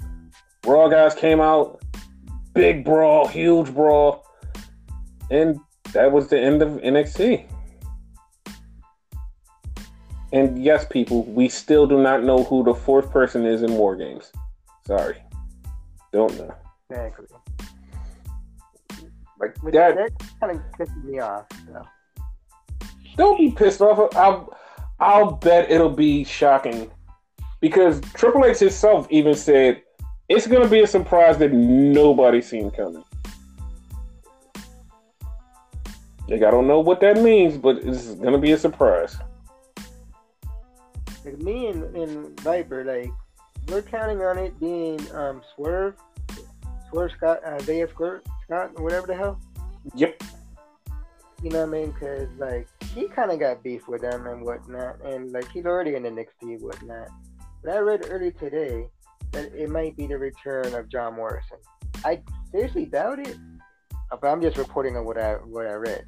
Raw guys came out, big brawl, huge brawl, and that was the end of NXT. And yes, people, we still do not know who the fourth person is in War Games. Sorry. Don't know. Exactly. Like, that kind of pissed me off, so. Don't be pissed off. I'll bet it'll be shocking, because Triple H himself even said it's going to be a surprise that nobody seen coming. Like, I don't know what that means, but it's going to be a surprise. Like, me and Viper, like, we're counting on it being Swerve Scott, Isaiah Scott, or whatever the hell. Yep. You know what I mean? Because, like, he kind of got beef with them and whatnot, and, like, he's already in the NXT and whatnot. But I read early today that it might be the return of John Morrison. I seriously doubt it, but I'm just reporting on what I read.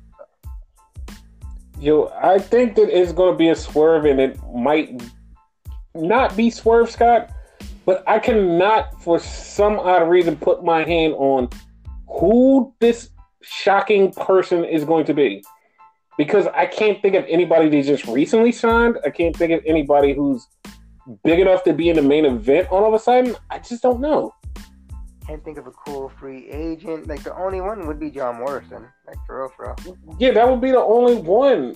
Yo, I think that it's going to be a swerve, and it might not be Swerve Scott, but I cannot, for some odd reason, put my hand on who this shocking person is going to be. Because I can't think of anybody they just recently signed. I can't think of anybody who's big enough to be in the main event all of a sudden. I just don't know. Can't think of a cool free agent. Like, the only one would be John Morrison. Like, for real. Yeah, that would be the only one.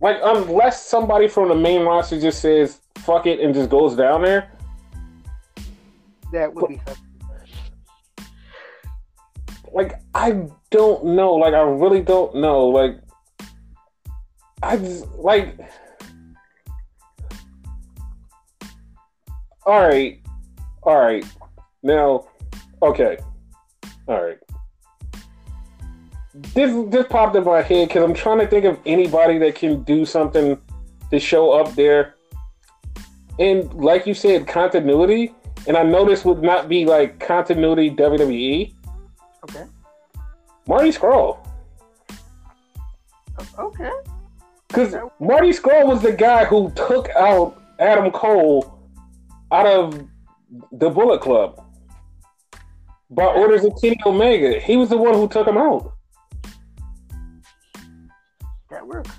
Like, unless somebody from the main roster just says, fuck it, and just goes down there. That would be something. Like, I don't know. Like, I really don't know. Like, I just, like... All right. Now, okay. All right. This popped in my head because I'm trying to think of anybody that can do something to show up there. And like you said, continuity. And I know this would not be like continuity WWE. Okay. Marty Scurll. Okay. Because Marty Scurll was the guy who took out Adam Cole out of the Bullet Club by orders of Kenny Omega. He was the one who took him out. That works.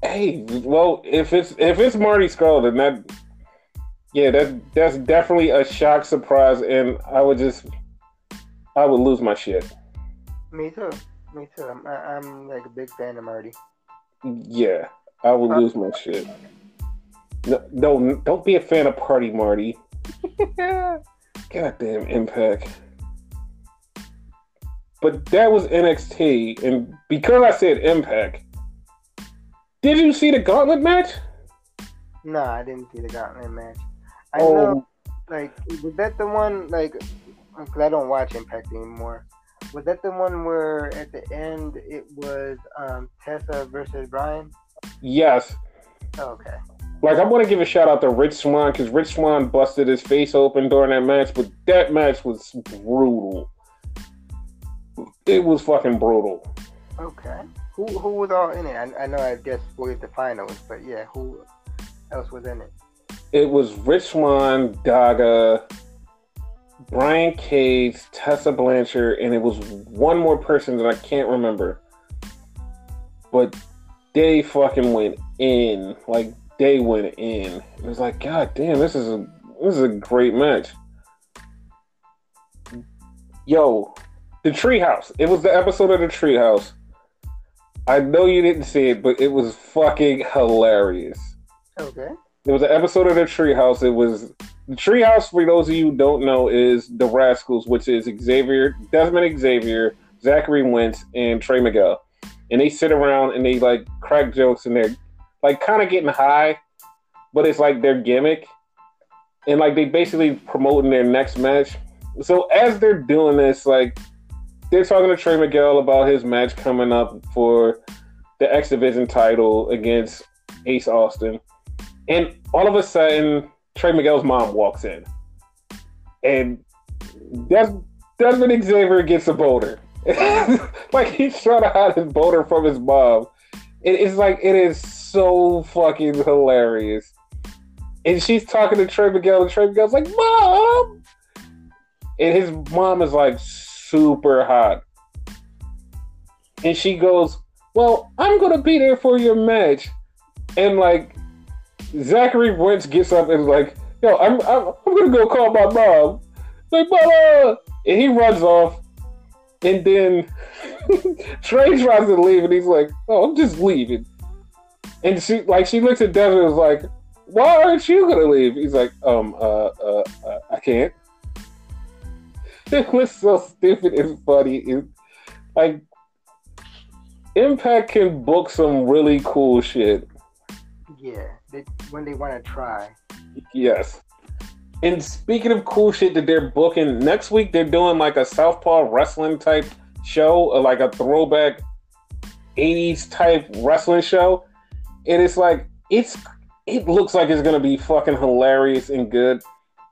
Hey, well, if it's Marty Scurll, then that's definitely a shock surprise, and I would lose my shit. Me too. I'm like a big fan of Marty. Yeah, I would lose my shit. No, don't be a fan of Party Marty. Goddamn Impact. But that was NXT, and because I said Impact, did you see the gauntlet match? No, I didn't see the gauntlet match. I know, like, was that the one, like, because I don't watch Impact anymore. Was that the one where at the end it was Tessa versus Bryan? Yes. Okay. Like, I want to give a shout out to Rich Swann, because Rich Swann busted his face open during that match, but that match was brutal. It was fucking brutal. Okay. Who was all in it? I know I guess we'll get the finals, but yeah, who else was in it? It was Rich Swann, Daga, Brian Cage, Tessa Blanchard, and it was one more person that I can't remember. But they fucking went in. Like, they went in. It was like, God damn, this is a great match. Yo, the Treehouse. It was the episode of the Treehouse. I know you didn't see it, but it was fucking hilarious. Okay. It was an episode of the Treehouse. It was the Treehouse. For those of you who don't know, is the Rascals, which is Desmond Xavier, Zachary Wentz, and Trey Miguel, and they sit around and they like crack jokes and they're like kind of getting high, but it's like their gimmick, and like they basically promoting their next match. So as they're doing this, like, they're talking to Trey Miguel about his match coming up for the X Division title against Ace Austin. And all of a sudden, Trey Miguel's mom walks in. And Desmond Xavier gets a boner. Like, he's trying to hide his boner from his mom. It's like, it is so fucking hilarious. And she's talking to Trey Miguel, and Trey Miguel's like, Mom! And his mom is like, super hot. And she goes, well, I'm going to be there for your match. And like, Zachary Wentz gets up and is like, yo, I'm going to go call my mom. Like, Mama! And he runs off. And then Trey tries to leave and he's like, oh, I'm just leaving. And she looks at Devin and is like, why aren't you going to leave? He's like, I can't. It was so stupid and funny. Like, Impact can book some really cool shit. Yeah, when they want to try. Yes. And speaking of cool shit that they're booking, next week they're doing like a Southpaw wrestling type show, like a throwback 80s type wrestling show. And it's like, it looks like it's going to be fucking hilarious and good.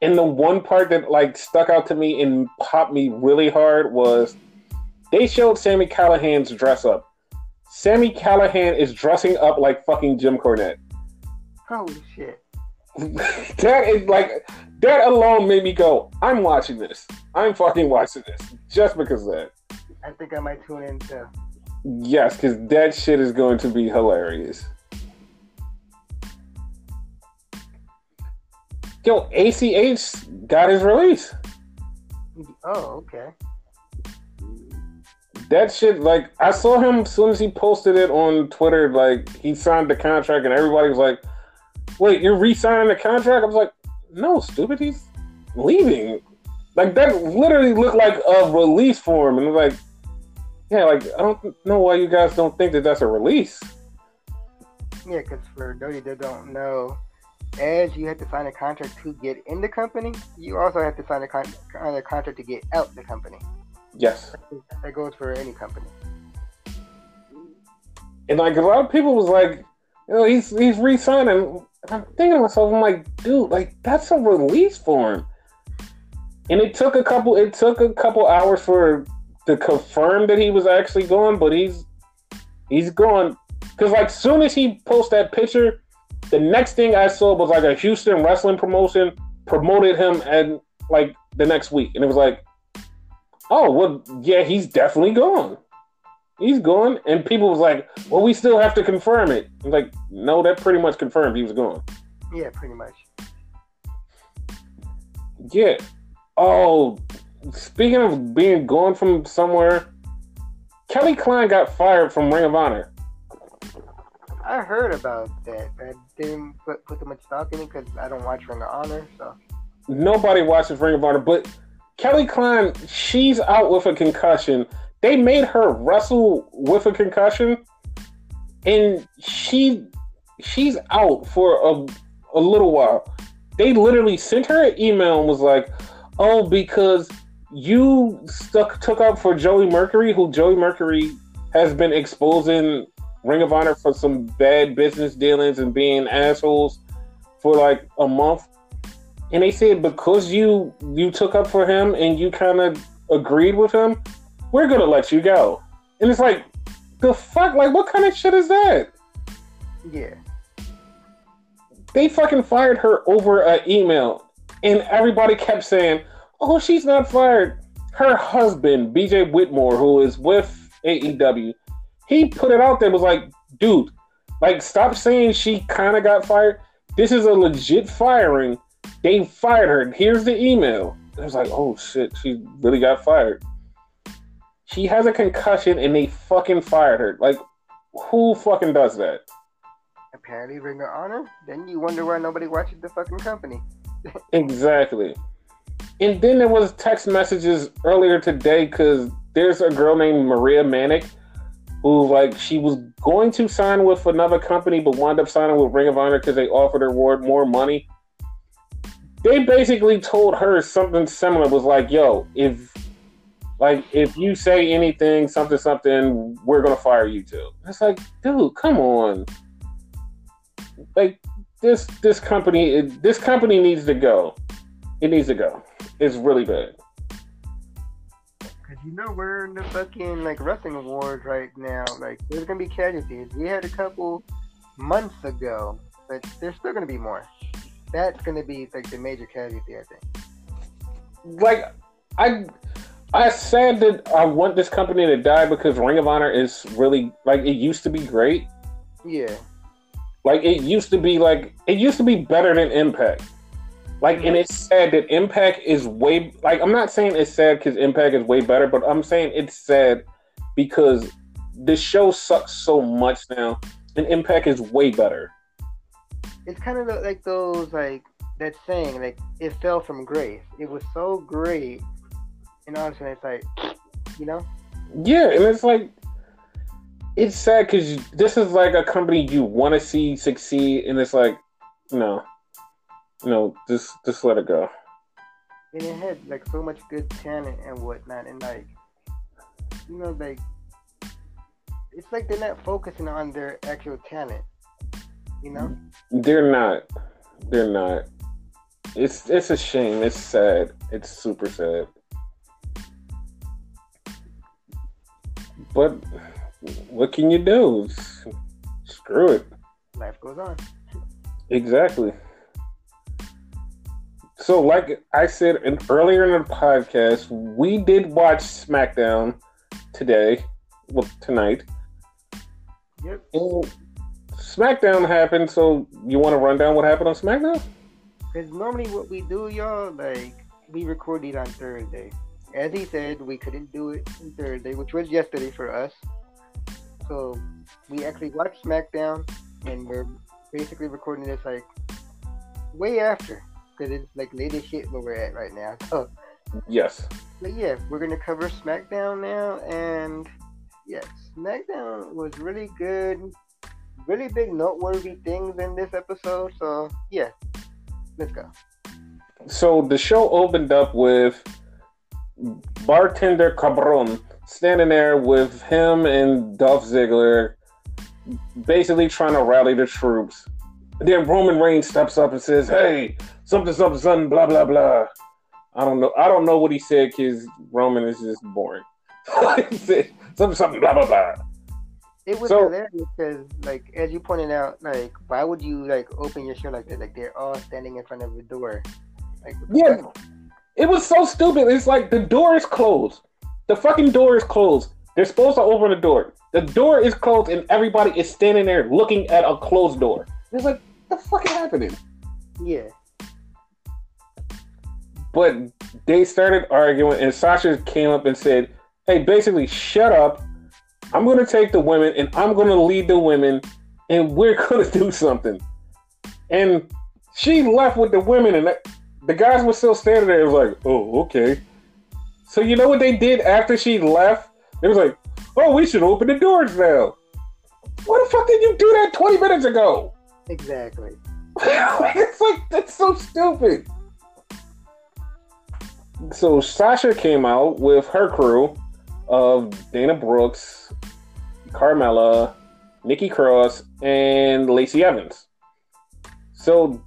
And the one part that like stuck out to me and popped me really hard was they showed Sami Callihan's dress up. Sami Callihan is dressing up like fucking Jim Cornette. Holy shit. That alone made me go, I'm watching this. I'm fucking watching this. Just because of that. I think I might tune in too. Yes, because that shit is going to be hilarious. Yo, ACH got his release. Oh, okay. That shit, like, I saw him as soon as he posted it on Twitter, like, he signed the contract, and everybody was like, wait, you're re-signing the contract? I was like, no, stupid, he's leaving. Like, that literally looked like a release for him. And like, yeah, like, I don't know why you guys don't think that that's a release. Yeah, because for those that don't know, as you have to sign a contract to get in the company, you also have to sign a contract to get out the company. Yes. That goes for any company. And like, a lot of people was like, you know, he's re-signing. And I'm thinking to myself, I'm like, dude, like, that's a release for him. And it took a couple hours for to confirm that he was actually going, but he's going. Because, like, soon as he posts that picture, the next thing I saw was, like, a Houston wrestling promotion promoted him and, like, the next week. And it was like, oh, well, yeah, he's definitely gone. He's gone. And people was like, well, we still have to confirm it. I was like, no, that pretty much confirmed he was gone. Yeah, pretty much. Yeah. Oh, speaking of being gone from somewhere, Kelly Klein got fired from Ring of Honor. I heard about that. I didn't put too much stock in it because I don't watch Ring of Honor. So nobody watches Ring of Honor, but Kelly Klein, she's out with a concussion. They made her wrestle with a concussion, and she's out for a little while. They literally sent her an email and was like, "Oh, because you took up for Joey Mercury, who Joey Mercury has been exposing Ring of Honor for some bad business dealings and being assholes for like a month." And they said, because you took up for him and you kind of agreed with him, we're going to let you go. And it's like, the fuck? Like, what kind of shit is that? Yeah. They fucking fired her over an email. And everybody kept saying, oh, she's not fired. Her husband, BJ Whitmore, who is with AEW, he put it out there, was like, dude, like, stop saying she kind of got fired. This is a legit firing. They fired her. Here's the email. It was like, oh, shit, she really got fired. She has a concussion, and they fucking fired her. Like, who fucking does that? Apparently, Ring of Honor. Then you wonder why nobody watches the fucking company. Exactly. And then there was text messages earlier today, because there's a girl named Maria Manic, who, like, she was going to sign with another company, but wound up signing with Ring of Honor because they offered her more money. They basically told her something similar. Was like, yo, if you say anything, something, we're going to fire you too. It's like, dude, come on. Like, this company needs to go. It needs to go. It's really bad. Because, you know, we're in the fucking, like, wrestling awards right now. Like, there's going to be casualties. We had a couple months ago, but there's still going to be more. That's going to be, like, the major casualty, I think. Like, I said that I want this company to die because Ring of Honor is really, like, it used to be great. Yeah. Like, it used to be better than Impact. Like, and it's sad that Impact is way, like, I'm not saying it's sad because Impact is way better, but I'm saying it's sad because this show sucks so much now, and Impact is way better. It's kind of like those, like, that saying, like, it fell from grace. It was so great, and honestly, it's like, you know? Yeah, and it's like, it's sad because this is like a company you want to see succeed, and it's like, no, just let it go. And it had, like, so much good talent and whatnot, and, like, you know, like, it's like they're not focusing on their actual talent. You know? They're not. It's a shame. It's sad. It's super sad. But what can you do? Screw it. Life goes on. Exactly. So, like I said earlier in the podcast, we did watch SmackDown tonight. Yep. And SmackDown happened, so you want to run down what happened on SmackDown? Because normally what we do, y'all, like, we record it on Thursday. As he said, we couldn't do it on Thursday, which was yesterday for us. So we actually watched SmackDown, and we're basically recording this, like, way after. because it's like lady shit where we're at right now. So yes. But yeah, we're gonna cover SmackDown now, and yeah, SmackDown was really good. Really big noteworthy things in this episode. So yeah, let's go. So the show opened up with Bartender Cabron standing there with him and Dolph Ziggler, basically trying to rally the troops. Then Roman Reigns steps up and says, "Hey, something, blah blah blah." I don't know what he said because Roman is just boring. He said, something, blah blah blah. It was hilarious because, like, as you pointed out, like, why would you, like, open your show like that? Like, they're all standing in front of the door. Like, yeah, it was so stupid. It's like, the door is closed. The fucking door is closed. They're supposed to open the door. The door is closed and everybody is standing there looking at a closed door. It's like, what the fuck is happening? Yeah. But they started arguing and Sasha came up and said, "Hey, basically, shut up. I'm going to take the women and I'm going to lead the women and we're going to do something." And she left with the women and the guys were still standing there. It was like, oh, okay. So you know what they did after she left? It was like, oh, we should open the doors now. Why the fuck did you do that 20 minutes ago? Exactly. It's like, that's so stupid. So Sasha came out with her crew of Dana Brooks, Carmella, Nikki Cross, and Lacey Evans. So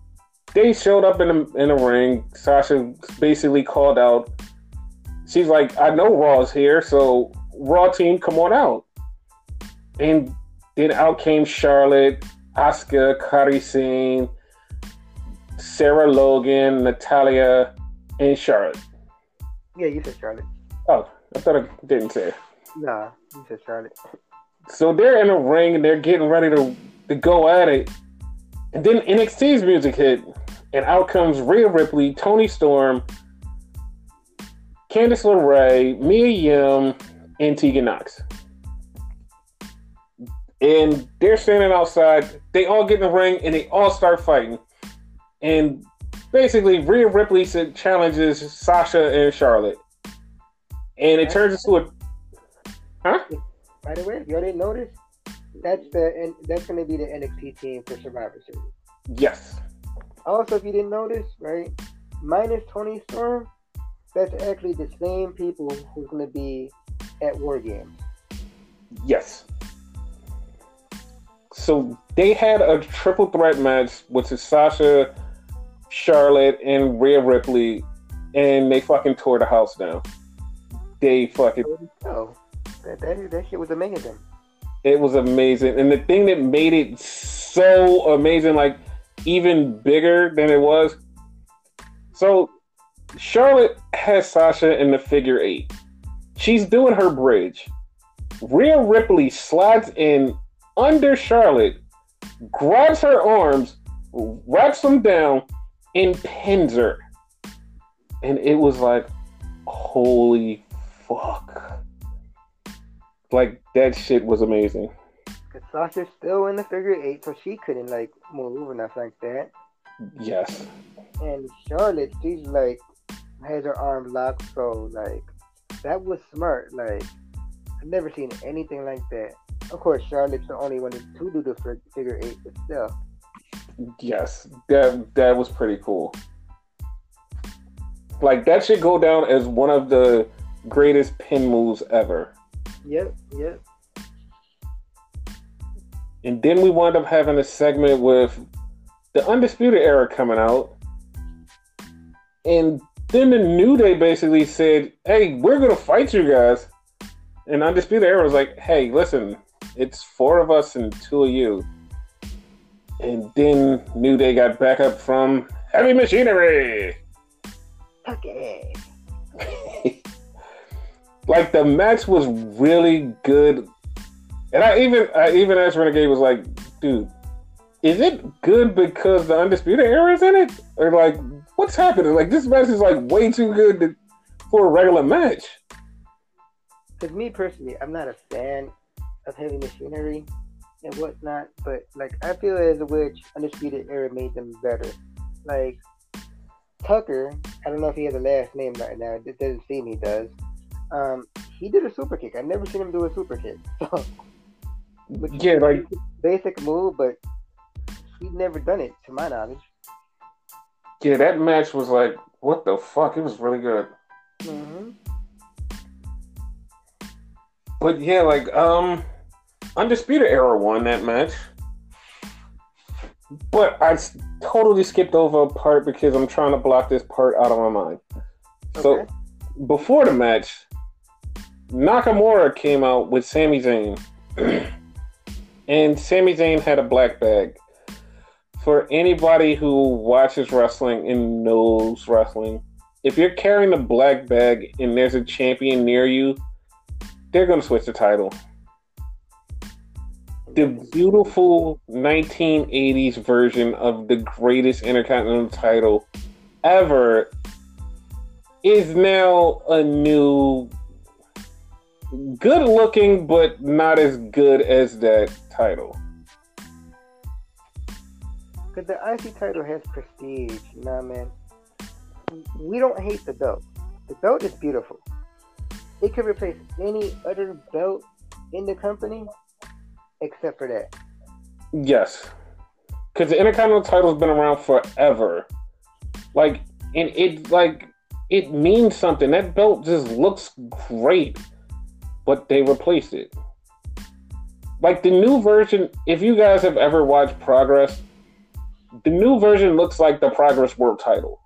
they showed up in the ring. Sasha basically called out. She's like, "I know Raw's here, so Raw team, come on out." And then out came Charlotte, Asuka, Kairi Sane, Sarah Logan, Natalia, and Charlotte. Yeah, you said Charlotte. Oh. I thought I didn't say it. Nah, you said Charlotte. So they're in the ring and they're getting ready to go at it. And then NXT's music hit. And out comes Rhea Ripley, Toni Storm, Candice LeRae, Mia Yim, and Tegan Nox. And they're standing outside. They all get in the ring and they all start fighting. And basically Rhea Ripley challenges Sasha and Charlotte. And it turns into a... Huh? By the way, if y'all didn't notice, that's going to be the NXT team for Survivor Series. Yes. Also, if you didn't notice, right, minus Toni Storm, that's actually the same people who's going to be at War Games. Yes. So they had a triple threat match, which is Sasha, Charlotte, and Rhea Ripley, and they fucking tore the house down. They fucking... Oh, that shit was amazing. It was amazing. And the thing that made it so amazing, like, even bigger than it was... So, Charlotte has Sasha in the figure eight. She's doing her bridge. Rhea Ripley slides in under Charlotte, grabs her arms, wraps them down, and pins her. And it was like, holy fuck. Like, that shit was amazing. Because Sasha's still in the figure eight, so she couldn't, like, move or nothing like that. Yes. And Charlotte, she's, like, has her arm locked, so, like, that was smart. Like, I've never seen anything like that. Of course, Charlotte's the only one to do the figure eight herself. Yes. That was pretty cool. Like, that should go down as one of the greatest pin moves ever. Yep. And then we wound up having a segment with the Undisputed Era coming out. And then the New Day basically said, "Hey, we're going to fight you guys." And Undisputed Era was like, "Hey, listen, it's four of us and two of you." And then New Day got back up from Heavy Machinery. Okay. Like, the match was really good. And I even asked Renegade, was like, "Dude, is it good because the Undisputed Era is in it? Or, like, what's happening? Like, this match is, like, way too good for a regular match." Because me, personally, I'm not a fan of Heavy Machinery and whatnot. But, like, I feel as which Undisputed Era made them better. Like, Tucker, I don't know if he has a last name right now. It doesn't seem he does. He did a super kick. I've never seen him do a super kick. So, yeah, like basic move, but he'd never done it to my knowledge. Yeah, that match was like, what the fuck? It was really good. Mm-hmm. But yeah, like Undisputed Era won that match. But I totally skipped over a part because I'm trying to block this part out of my mind. Okay. So before the match, Nakamura came out with Sami Zayn. And Sami Zayn had a black bag. For anybody who watches wrestling and knows wrestling, if you're carrying a black bag and there's a champion near you, they're going to switch the title. The beautiful 1980s version of the greatest Intercontinental title ever is now a new, good looking, but not as good as that title. Because the IC title has prestige, you know what I mean? We don't hate the belt. The belt is beautiful. It could replace any other belt in the company except for that. Yes. Because the Intercontinental title's been around forever. Like, and it means something. That belt just looks great. But they replaced it. Like, the new version, if you guys have ever watched Progress, the new version looks like the Progress World title.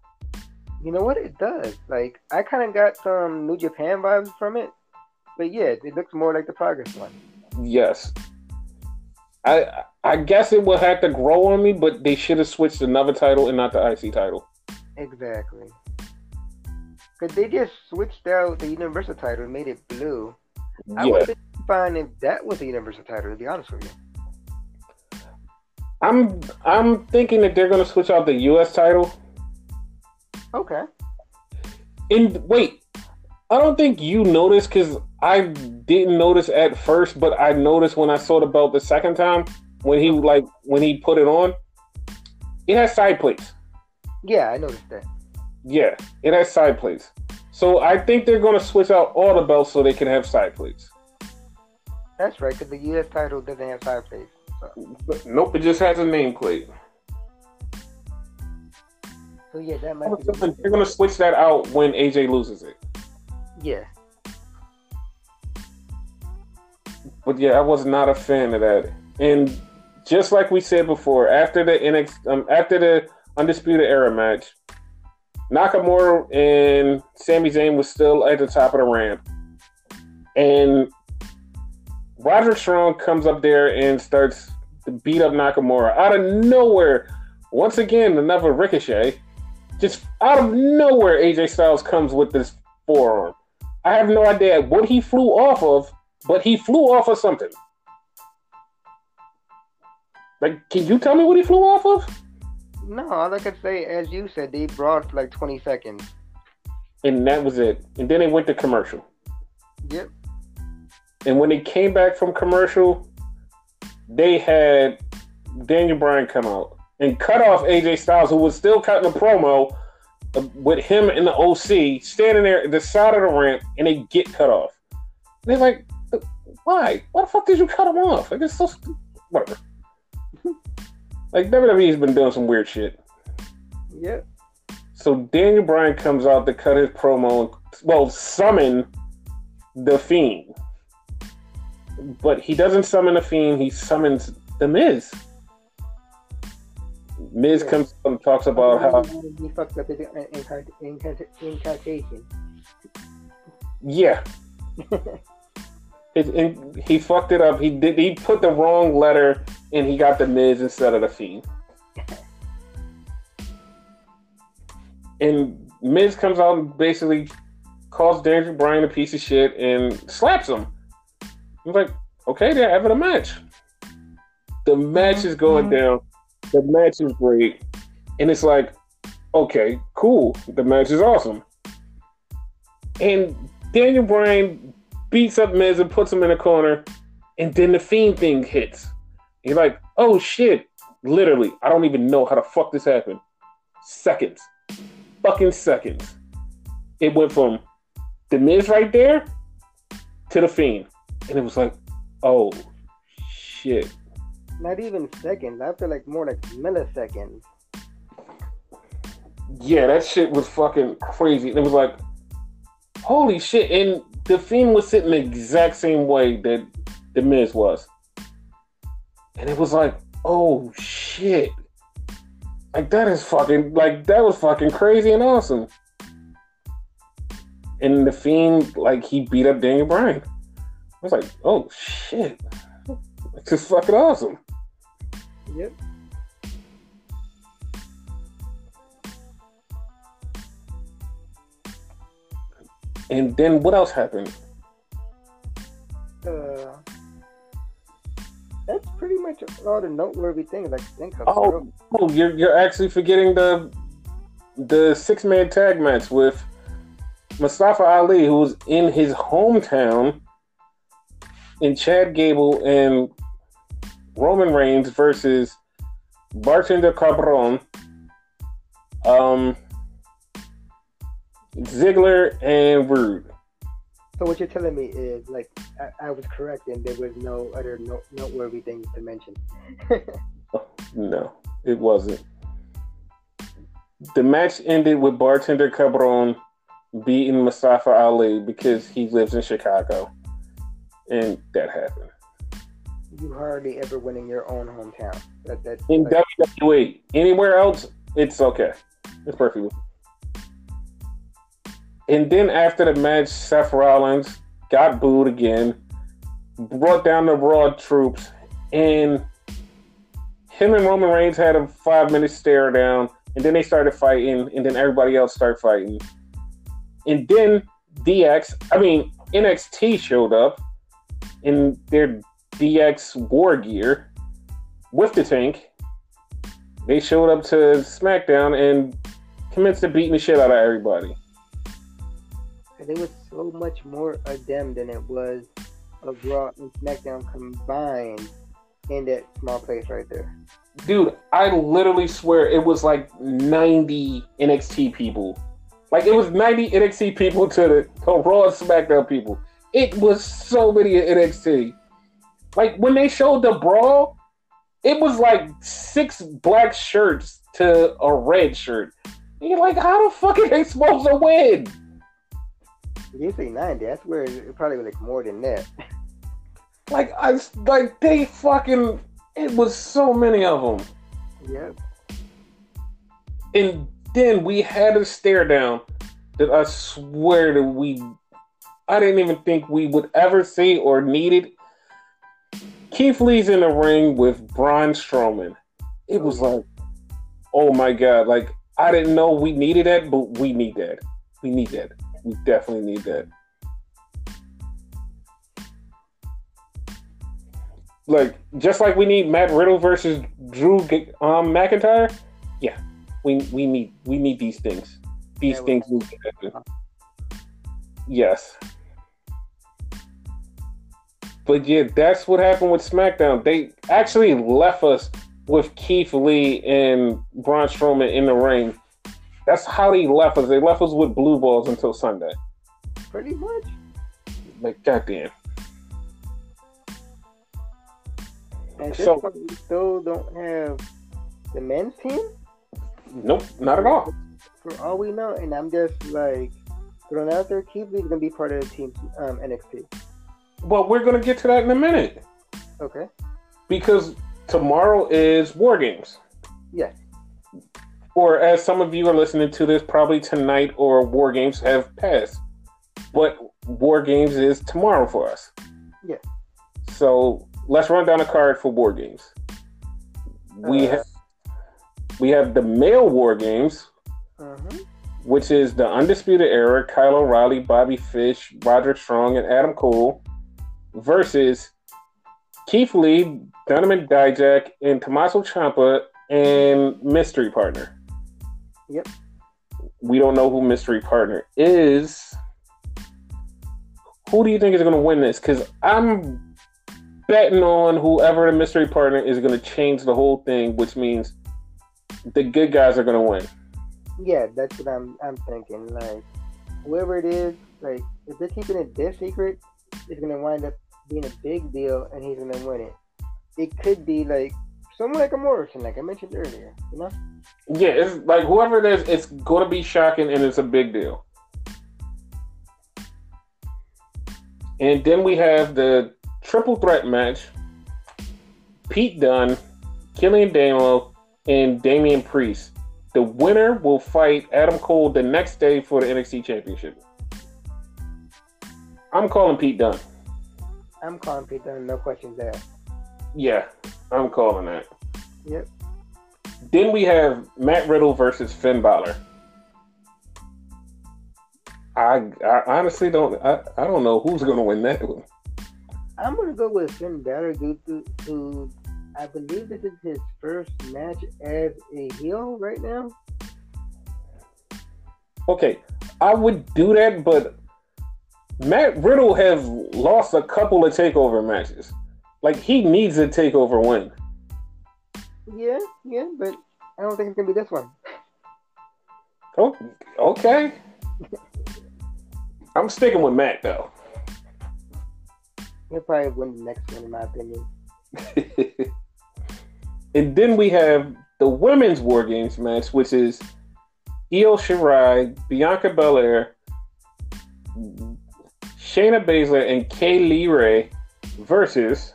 You know what? It does. Like, I kind of got some New Japan vibes from it. But yeah, it looks more like the Progress one. Yes. I guess it will have to grow on me, but they should have switched another title and not the IC title. Exactly. Because they just switched out the Universal title and made it blue. Yeah. I would have been fine if that was the Universal title, to be honest with you. I'm thinking that they're going to switch out the U.S. title. Okay. And wait, I don't think you noticed because I didn't notice at first, but I noticed when I saw the belt the second time when he put it on. It has side plates. Yeah, I noticed that. Yeah, it has side plates. So I think they're going to switch out all the belts so they can have side plates. That's right, because the U.S. title doesn't have side plates. So. But nope, it just has a nameplate. So yeah, that might be something. They're going to switch that out when AJ loses it. Yeah. But yeah, I was not a fan of that. And just like we said before, after the after the Undisputed Era match, Nakamura and Sami Zayn was still at the top of the ramp. And Roderick Strong comes up there and starts to beat up Nakamura out of nowhere. Once again, another Ricochet. Just out of nowhere, AJ Styles comes with this forearm. I have no idea what he flew off of, but he flew off of something. Like, can you tell me what he flew off of? No, all I could say, as you said, they brought for like 20 seconds. And that was it. And then they went to commercial. Yep. And when they came back from commercial, they had Daniel Bryan come out and cut off AJ Styles, who was still cutting a promo with him and the OC, standing there at the side of the ramp, and they get cut off. And they're like, why? Why the fuck did you cut him off? Like, it's so stupid. Whatever. Like, WWE's been doing some weird shit. Yeah. So Daniel Bryan comes out to cut his promo, well, summon The Fiend. But he doesn't summon The Fiend, he summons The Miz. Miz comes up and talks about how he fucked up his incantation. Yeah. He fucked it up. He put the wrong letter and he got the Miz instead of the Fiend. And Miz comes out and basically calls Daniel Bryan a piece of shit and slaps him. I'm like, okay, they're having a match. The match is going down. The match is great. And it's like, okay, cool. The match is awesome. And Daniel Bryan beats up Miz and puts him in a corner, and then the Fiend thing hits. You're like, oh shit. Literally, I don't even know how the fuck this happened. Seconds. fucking seconds, it went from The Miz right there to The Fiend. And it was like, oh, shit. Not even seconds. I feel like more like milliseconds. Yeah, that shit was fucking crazy. It was like, holy shit. And The Fiend was sitting the exact same way that The Miz was. And it was like, oh, shit. Like, that is fucking, like, that was fucking crazy and awesome. And The Fiend, like, he beat up Daniel Bryan. I was like, oh, shit. This is fucking awesome. Yep. And then what else happened? That's pretty much all the noteworthy things I can think of. Oh, you're actually forgetting the 6-man tag match with Mustafa Ali, who was in his hometown, and Chad Gable and Roman Reigns versus Bartender Cabron, Ziggler, and Rude. So what you're telling me is, like, I was correct and there was no other noteworthy things to mention. No, it wasn't. The match ended with Bartender Cabron beating Mustafa Ali because he lives in Chicago. And that happened. You hardly ever win in your own hometown. That's in like, WWE. Anywhere else, it's okay. It's perfectly. And then after the match, Seth Rollins got booed again, brought down the Raw troops, and him and Roman Reigns had a 5-minute stare down, and then they started fighting, and then everybody else started fighting. And then NXT showed up in their DX war gear with the tank. They showed up to SmackDown and commenced to beating the shit out of everybody. It was so much more of them than it was of Raw and SmackDown combined in that small place right there. Dude, I literally swear it was like 90 NXT people. Like, it was 90 NXT people to the Raw and SmackDown people. It was so many in NXT. Like, when they showed the brawl, it was like 6 black shirts to a red shirt. And you're like, how the fuck are they supposed to win? You say 90, I swear it probably was like more than that. It was so many of them. Yep. And then we had a stare down that I swear that I didn't even think we would ever see or need it. Keith Lee's in the ring with Braun Strowman. It was like, oh my God, like, I didn't know we needed that, but we need that. We need that. We definitely need that. Like, just like we need Matt Riddle versus Drew McIntyre. Yeah, we need these things. These things need to happen. Yes. But yeah, that's what happened with SmackDown. They actually left us with Keith Lee and Braun Strowman in the ring. That's how they left us. They left us with blue balls until Sunday. Pretty much. Like, goddamn. And this point, we still don't have the men's team? Nope, not at all. For all we know, and I'm just like, thrown out there, Keith Lee's going to be part of the team NXT. Well, we're going to get to that in a minute. Okay. Because tomorrow is War Games. Yes. Or as some of you are listening to this, probably tonight or War Games have passed. But War Games is tomorrow for us. Yeah. So let's run down a card for War Games. We have the male War Games, which is the Undisputed Era, Kyle O'Reilly, Bobby Fish, Roderick Strong, and Adam Cole versus Keith Lee, Donovan Dijak, and Tommaso Ciampa and Mystery Partner. Yep. We don't know who Mystery Partner is. Who do you think is going to win this? Because I'm betting on whoever the Mystery Partner is going to change the whole thing, which means the good guys are going to win. Yeah, that's what I'm thinking. Like, whoever it is, like, if they're keeping it this secret, it's going to wind up being a big deal, and he's going to win it. It could be, like, someone like a Morrison, like I mentioned earlier, you know? Yeah, it's like, whoever it is, it's going to be shocking, and it's a big deal. And then we have the triple threat match. Pete Dunne, Killian Damo, and Damian Priest. The winner will fight Adam Cole the next day for the NXT Championship. I'm calling Pete Dunne. I'm calling Pete Dunne, no questions asked. Yeah, I'm calling that. Yep. Then we have Matt Riddle versus Finn Balor. I honestly don't know who's going to win that one. I'm going to go with Finn Balor due to I believe this is his first match as a heel right now. Okay, I would do that, but Matt Riddle has lost a couple of takeover matches. Like, he needs a takeover win. Yeah, but I don't think it's going to be this one. Oh, okay. I'm sticking with Matt, though. He'll probably win the next one, in my opinion. And then we have the women's War Games match, which is Io Shirai, Bianca Belair, Shayna Baszler, and Kaylee Ray versus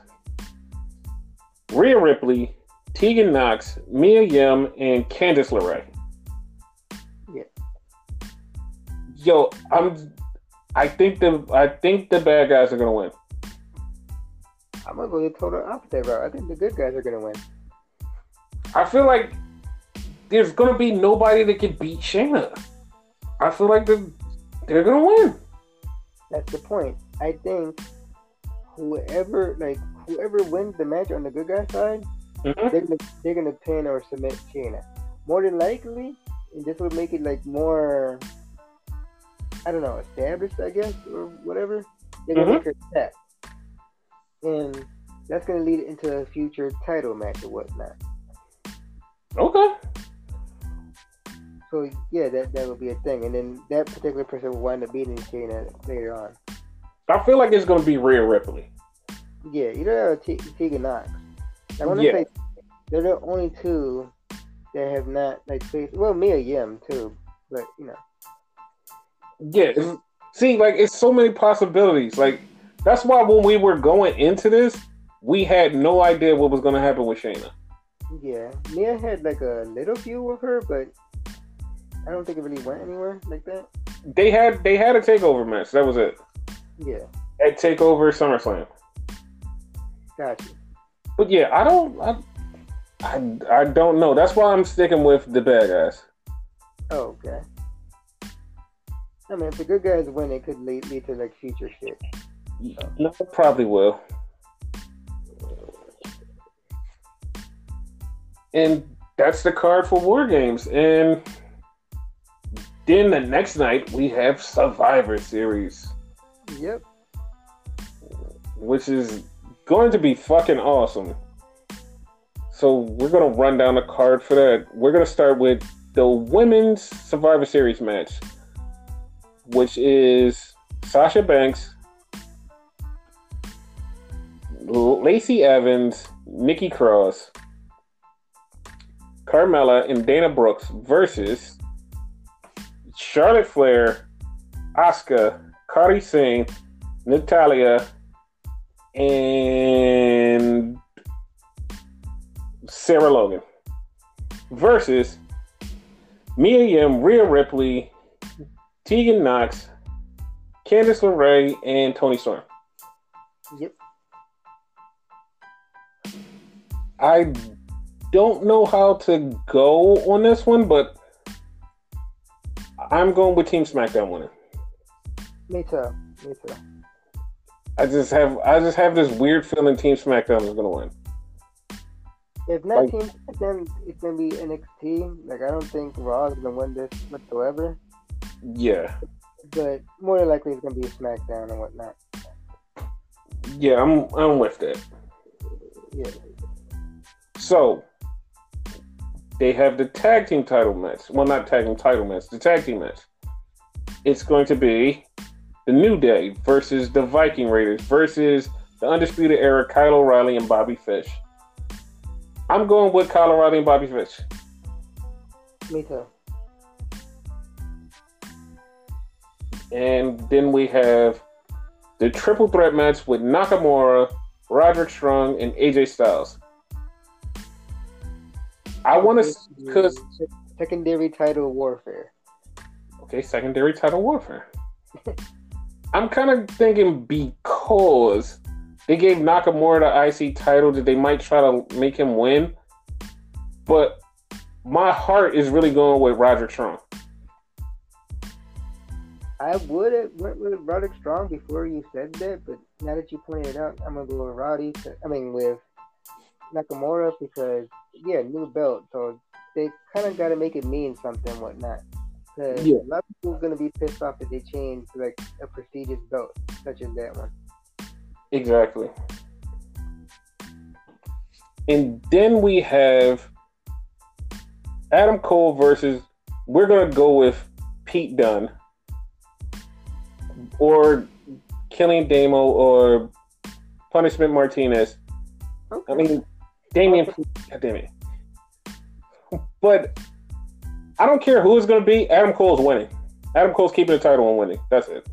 Rhea Ripley, Tegan Nox, Mia Yim, and Candice LeRae. Yeah. Yo, I think the bad guys are gonna win. I'm going to go the total opposite route. I think the good guys are going to win. I feel like there's going to be nobody that can beat Shayna. I feel like they're going to win. That's the point. I think whoever wins the match on the good guy side, mm-hmm. they're going to pin or submit Shayna. More than likely, and this will make it like more, I don't know, established, I guess, or whatever. They're going to make her set. And that's going to lead into a future title match or whatnot. Okay. So, yeah, that would be a thing. And then that particular person will wind up beating Shayna later on. I feel like it's going to be Rhea Ripley. Yeah, you know, Tegan Nox. I want to say they're the only two that have not, like, faced... Well, Mia Yim, too. But, you know. Yeah. See, like, it's so many possibilities. Like... That's why when we were going into this, we had no idea what was going to happen with Shayna. Yeah. Mia had like a little view of her, but I don't think it really went anywhere like that. They had a takeover match. That was it. Yeah. At TakeOver SummerSlam. Gotcha. But yeah, I don't know. That's why I'm sticking with the bad guys. Oh, okay. I mean, if the good guys win, it could lead to like future shit. No, probably will. And that's the card for War Games. And then the next night, we have Survivor Series. Yep. Which is going to be fucking awesome. So we're going to run down the card for that. We're going to start with the women's Survivor Series match, which is Sasha Banks, Lacey Evans, Nikki Cross, Carmella, and Dana Brooks versus Charlotte Flair, Asuka, Kairi Singh, Natalya, and Sarah Logan versus Mia Yim, Rhea Ripley, Tegan Nox, Candice LeRae, and Toni Storm. Yep. I don't know how to go on this one, but I'm going with Team SmackDown winning. Me too. I just have this weird feeling Team SmackDown is going to win. If not like, Team SmackDown, it's going to be NXT. Like, I don't think Raw is going to win this whatsoever. Yeah. But more than likely, it's going to be SmackDown and whatnot. Yeah, I'm with that. Yeah. So, They have the tag team title match. Well, not tag team title match. The tag team match. It's going to be the New Day versus the Viking Raiders versus the Undisputed Era, Kyle O'Reilly and Bobby Fish. I'm going with Kyle O'Reilly and Bobby Fish. Me too. And then we have the triple threat match with Nakamura, Roderick Strong, and AJ Styles. I want to... because secondary title warfare. Okay, secondary title warfare. I'm kind of thinking because they gave Nakamura the IC title that they might try to make him win. But my heart is really going with Roderick Strong. I would have went with Roderick Strong before you said that, but now that you pointed out, I'm going to go with with Nakamura because, yeah, new belt. So they kind of got to make it mean something and whatnot. Because a lot of people are going to be pissed off if they change like a prestigious belt such as that one. Exactly. And then we have Adam Cole versus, we're going to go with Pete Dunne or Killian Daimo or Punishment Martinez. Okay. I mean, Damian, God damn it. But I don't care who it's going to be. Adam Cole's winning. Adam Cole's keeping the title and winning. That's it.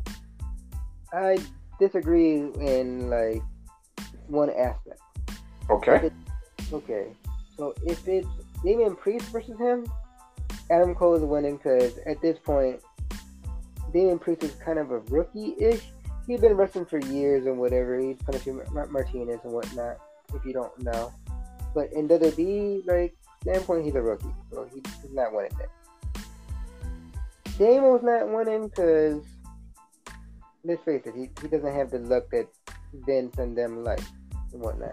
I disagree in like one aspect. Okay. Okay. So if it's Damian Priest versus him, Adam Cole is winning because at this point, Damian Priest is kind of a rookie-ish. He's been wrestling for years and whatever. He's punishing Martinez and whatnot, if you don't know. But in WWE, like, standpoint, he's a rookie. So he's not winning that. Damo's not winning because, let's face it, he doesn't have the luck that Vince and them like and whatnot.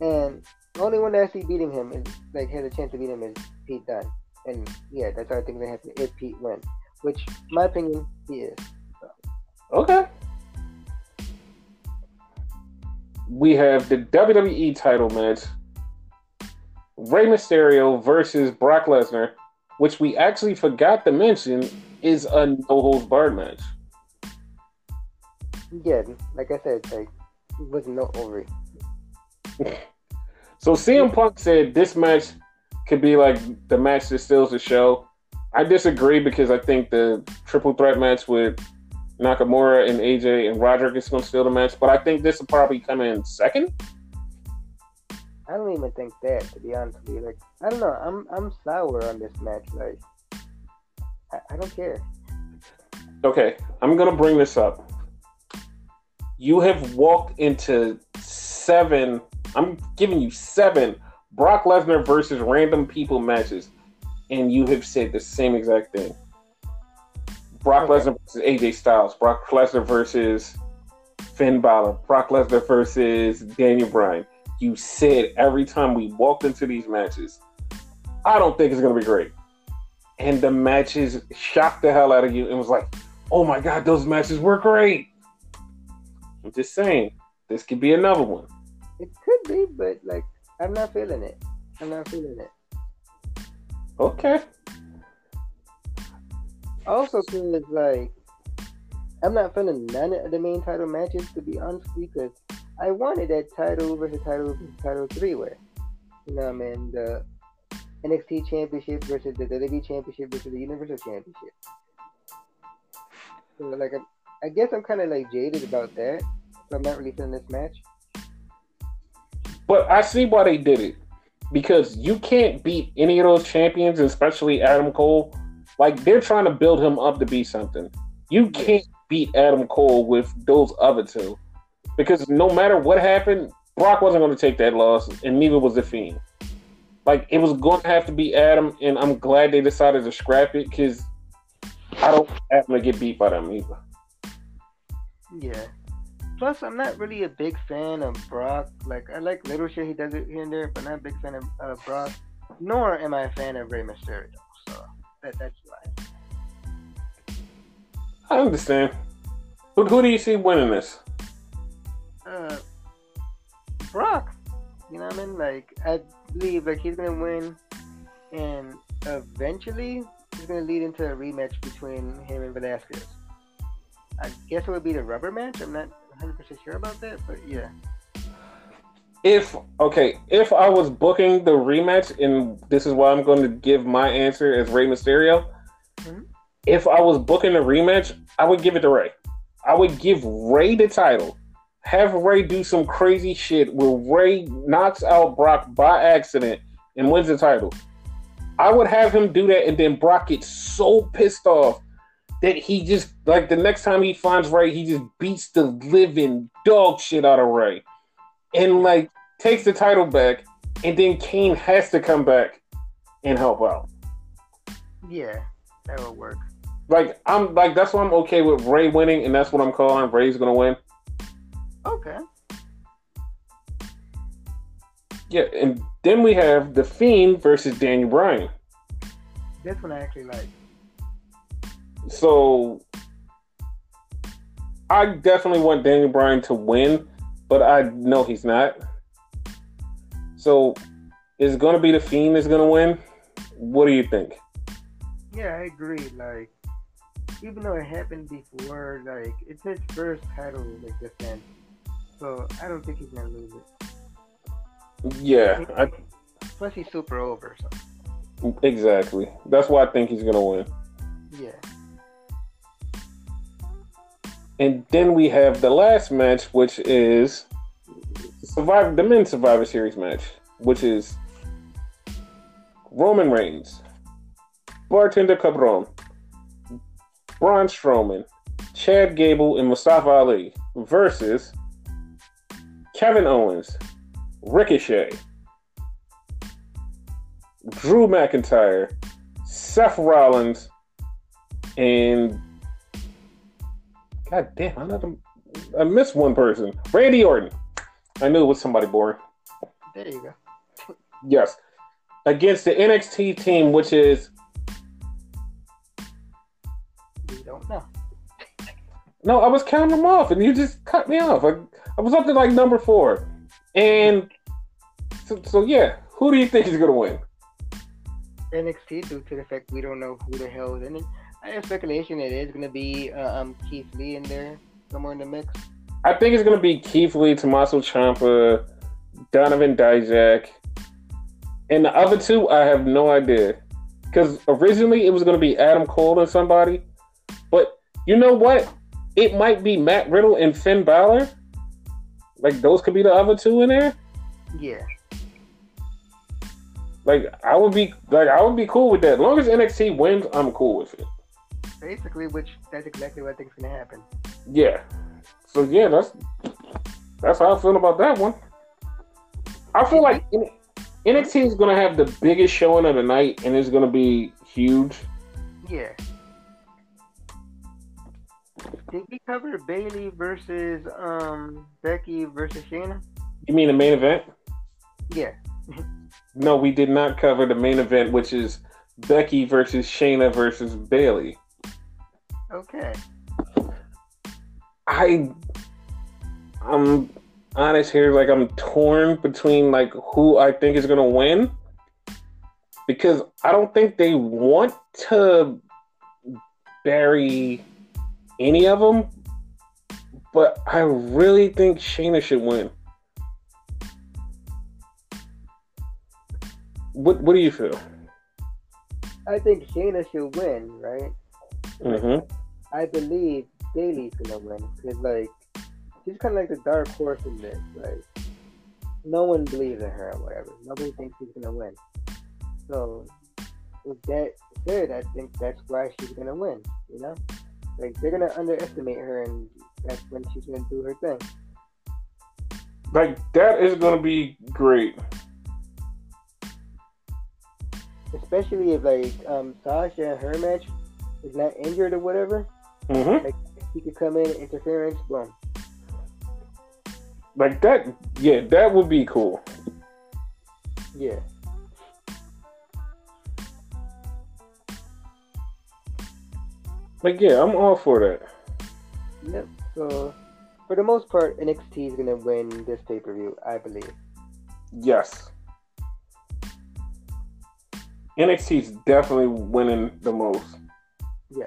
And the only one that's actually beating him is, like, has a chance to beat him is Pete Dunne. And yeah, that's how I think they have to if Pete wins, which, my opinion, he is. So. Okay. We have the WWE title match, Rey Mysterio versus Brock Lesnar, which we actually forgot to mention is a no holds barred match. Yeah, like I said, like, it was no over. So CM Punk said this match could be like the match that steals the show. I disagree because I think the triple threat match with Nakamura and AJ and Roderick is going to steal the match, but I think this will probably come in second. I don't even think that, to be honest with you. Like, I don't know. I'm sour on this match. Like, I don't care. Okay, I'm going to bring this up. You have walked into seven. I'm giving you seven Brock Lesnar versus random people matches, and you have said the same exact thing. Brock Lesnar versus AJ Styles. Brock Lesnar versus Finn Balor. Brock Lesnar versus Daniel Bryan. You said every time we walked into these matches, I don't think it's going to be great. And the matches shocked the hell out of you and was like, oh my God, those matches were great. I'm just saying, this could be another one. It could be, but like, I'm not feeling it. Okay. Also, because like, I'm not feeling none of the main title matches, to be honest, because I wanted that title versus title three-way. You know what I mean? The NXT Championship versus the WWE Championship versus the Universal Championship. So, like, I guess I'm kind of like jaded about that, so I'm not really feeling this match. But I see why they did it, because you can't beat any of those champions, especially Adam Cole. Like, they're trying to build him up to be something. You can't beat Adam Cole with those other two. Because no matter what happened, Brock wasn't going to take that loss, and neither was The Fiend. Like, it was going to have to be Adam, and I'm glad they decided to scrap it, because I don't have to get beat by them either. Yeah. Plus, I'm not really a big fan of Brock. Like, I like little shit he does it here and there, but not a big fan of Brock. Nor am I a fan of Rey Mysterio, so that's why. I understand. Who do you see winning this? Brock. You know what I mean? Like, I believe like he's gonna win, and eventually it's gonna lead into a rematch between him and Velasquez. I guess it would be the rubber match. I'm not 100% sure about that, but yeah. If I was booking the rematch, and this is why I'm going to give my answer as Rey Mysterio. Mm-hmm. If I was booking a rematch, I would give it to Rey. I would give Rey the title. Have Rey do some crazy shit where Rey knocks out Brock by accident and wins the title. I would have him do that, and then Brock gets so pissed off that he just, like, the next time he finds Rey, he just beats the living dog shit out of Rey. And, like, takes the title back, and then Kane has to come back and help out. Yeah, that would work. Like, I'm like, that's why I'm okay with Rey winning, and that's what I'm calling. Rey's gonna win. Okay. Yeah, and then we have The Fiend versus Daniel Bryan. This one I actually like. So, I definitely want Daniel Bryan to win. But I know he's not. So, it's going to be The Fiend that's going to win. What do you think? Yeah, I agree. Like, even though it happened before, like, it's his first title, like, defense. So, I don't think he's going to lose it. Yeah. Plus, he's super over. So. Exactly. That's why I think he's going to win. Yeah. And then we have the last match, which is the men's Survivor Series match, which is Roman Reigns, Bartender Cabron, Braun Strowman, Chad Gable, and Mustafa Ali versus Kevin Owens, Ricochet, Drew McIntyre, Seth Rollins, and God damn, I missed one person. Randy Orton. I knew it was somebody boring. There you go. Yes. Against the NXT team, which is... We don't know. No, I was counting them off, and you just cut me off. I was up to, like, number 4. And... So yeah. Who do you think is going to win? NXT, due to the fact we don't know who the hell is in it. I have speculation that it's going to be Keith Lee in there, somewhere in the mix. I think it's going to be Keith Lee, Tommaso Ciampa, Donovan Dijak, and the other two, I have no idea. Because originally it was going to be Adam Cole or somebody, but you know what? It might be Matt Riddle and Finn Balor. Like, those could be the other two in there. Yeah. Like, I would be cool with that. As long as NXT wins, I'm cool with it. Basically, which that's exactly what I think's gonna happen. Yeah. So yeah, that's how I feel about that one. I feel like NXT is gonna have the biggest showing of the night, and it's gonna be huge. Yeah. Did we cover Bayley versus Becky versus Shayna? You mean the main event? Yeah. No, we did not cover the main event, which is Becky versus Shayna versus Bayley. Okay. I'm honest here, like, I'm torn between, like, who I think is going to win, because I don't think they want to bury any of them, but I really think Shayna should win. What do you feel? I think Shayna should win, right? Mm-hmm. I believe Bayley's gonna win, because, like, she's kind of like the dark horse in this. Like, no one believes in her or whatever. Nobody thinks she's gonna win. So, with that said, I think that's why she's gonna win, you know? Like, they're gonna underestimate her, and that's when she's gonna do her thing. Like, that is gonna be great. Especially if, like, Sasha and her match is not injured or whatever. Mm-hmm. Like, he could come in, interference, boom. Like, that, yeah, that would be cool. Yeah. Like, yeah, I'm all for that. Yep, so, for the most part, NXT is going to win this pay-per-view, I believe. Yes. NXT's definitely winning the most. Yeah.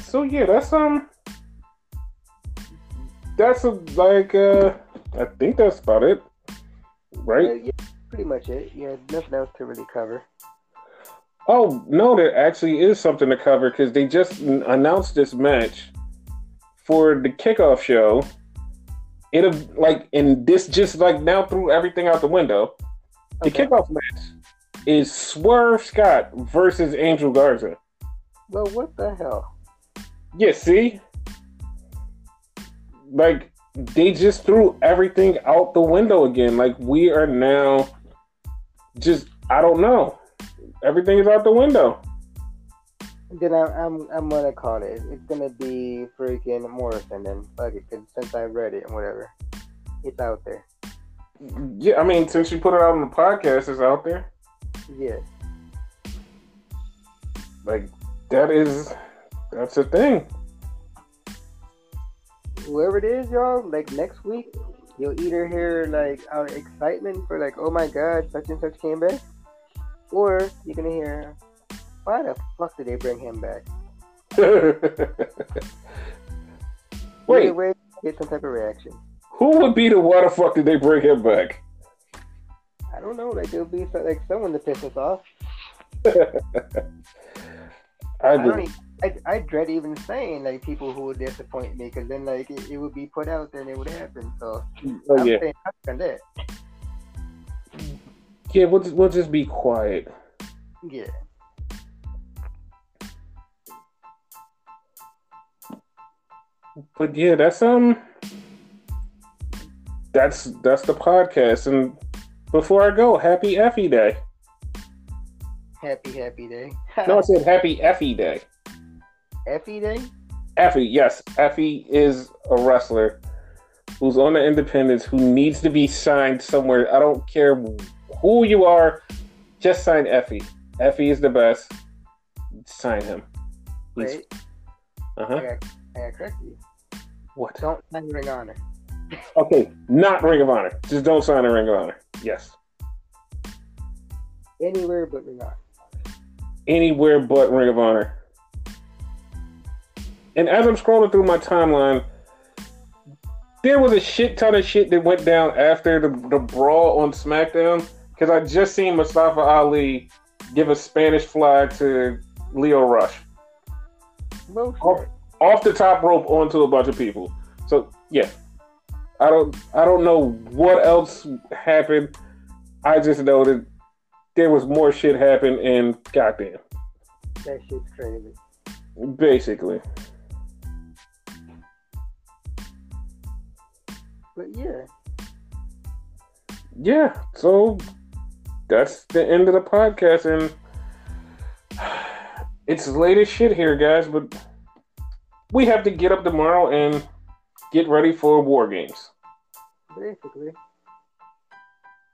So yeah, that's I think that's about it, right? Yeah, pretty much it. Yeah, nothing else to really cover. Oh no, there actually is something to cover because they just announced this match for the kickoff show. It'll like, and this just like now threw everything out the window. The kickoff match is Swerve Scott versus Angel Garza. Well, what the hell? Yeah, see? Like, they just threw everything out the window again. Like, we are now just, I don't know. Everything is out the window. Then I'm gonna call it. It's gonna be freaking Morrison then. Fuck it, because since I read it and whatever, it's out there. Yeah, I mean, since you put it out on the podcast, it's out there. Yeah. Like, that's the thing. Whoever it is, y'all, like next week, you'll either hear like our excitement for like, oh my god, such and such came back, or you're gonna hear, why the fuck did they bring him back? Wait. Either way, get some type of reaction. Who would be the why the fuck did they bring him back? I don't know. Like, it'll be like someone to piss us off. I dread even saying like people who would disappoint me because then like it would be put out there and it would happen. So saying on that. Yeah, we'll just be quiet. Yeah. But yeah, that's the podcast. And before I go, happy Effie Day. Happy Day. No, I said happy Effie Day. Effie Day? Effie, yes. Effie is a wrestler who's on the independents who needs to be signed somewhere. I don't care who you are, just sign Effie. Effie is the best. Sign him. Wait. I correct you. What? Don't sign Ring of Honor. Okay, not Ring of Honor. Just don't sign a Ring of Honor. Yes. Anywhere but Ring of Honor. Anywhere but Ring of Honor. And as I'm scrolling through my timeline, there was a shit ton of shit that went down after the brawl on SmackDown. Because I just seen Mustafa Ali give a Spanish fly to Lio Rush. Well, sure. Off the top rope onto a bunch of people. So yeah, I don't know what else happened. I just know that there was more shit happened, and goddamn, that shit's crazy. Basically. But yeah. So that's the end of the podcast, and it's late as shit here, guys. But we have to get up tomorrow and get ready for War Games. Basically.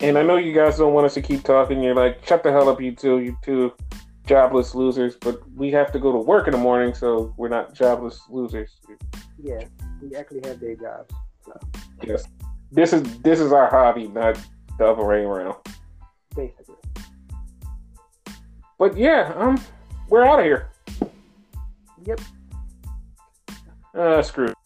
And I know you guys don't want us to keep talking. You're like, shut the hell up, you two jobless losers. But we have to go to work in the morning, so we're not jobless losers. Yeah, we actually have day jobs. So. Yes. This is our hobby, not the other way around. Basically. But yeah, we're out of here. Yep. Screw it.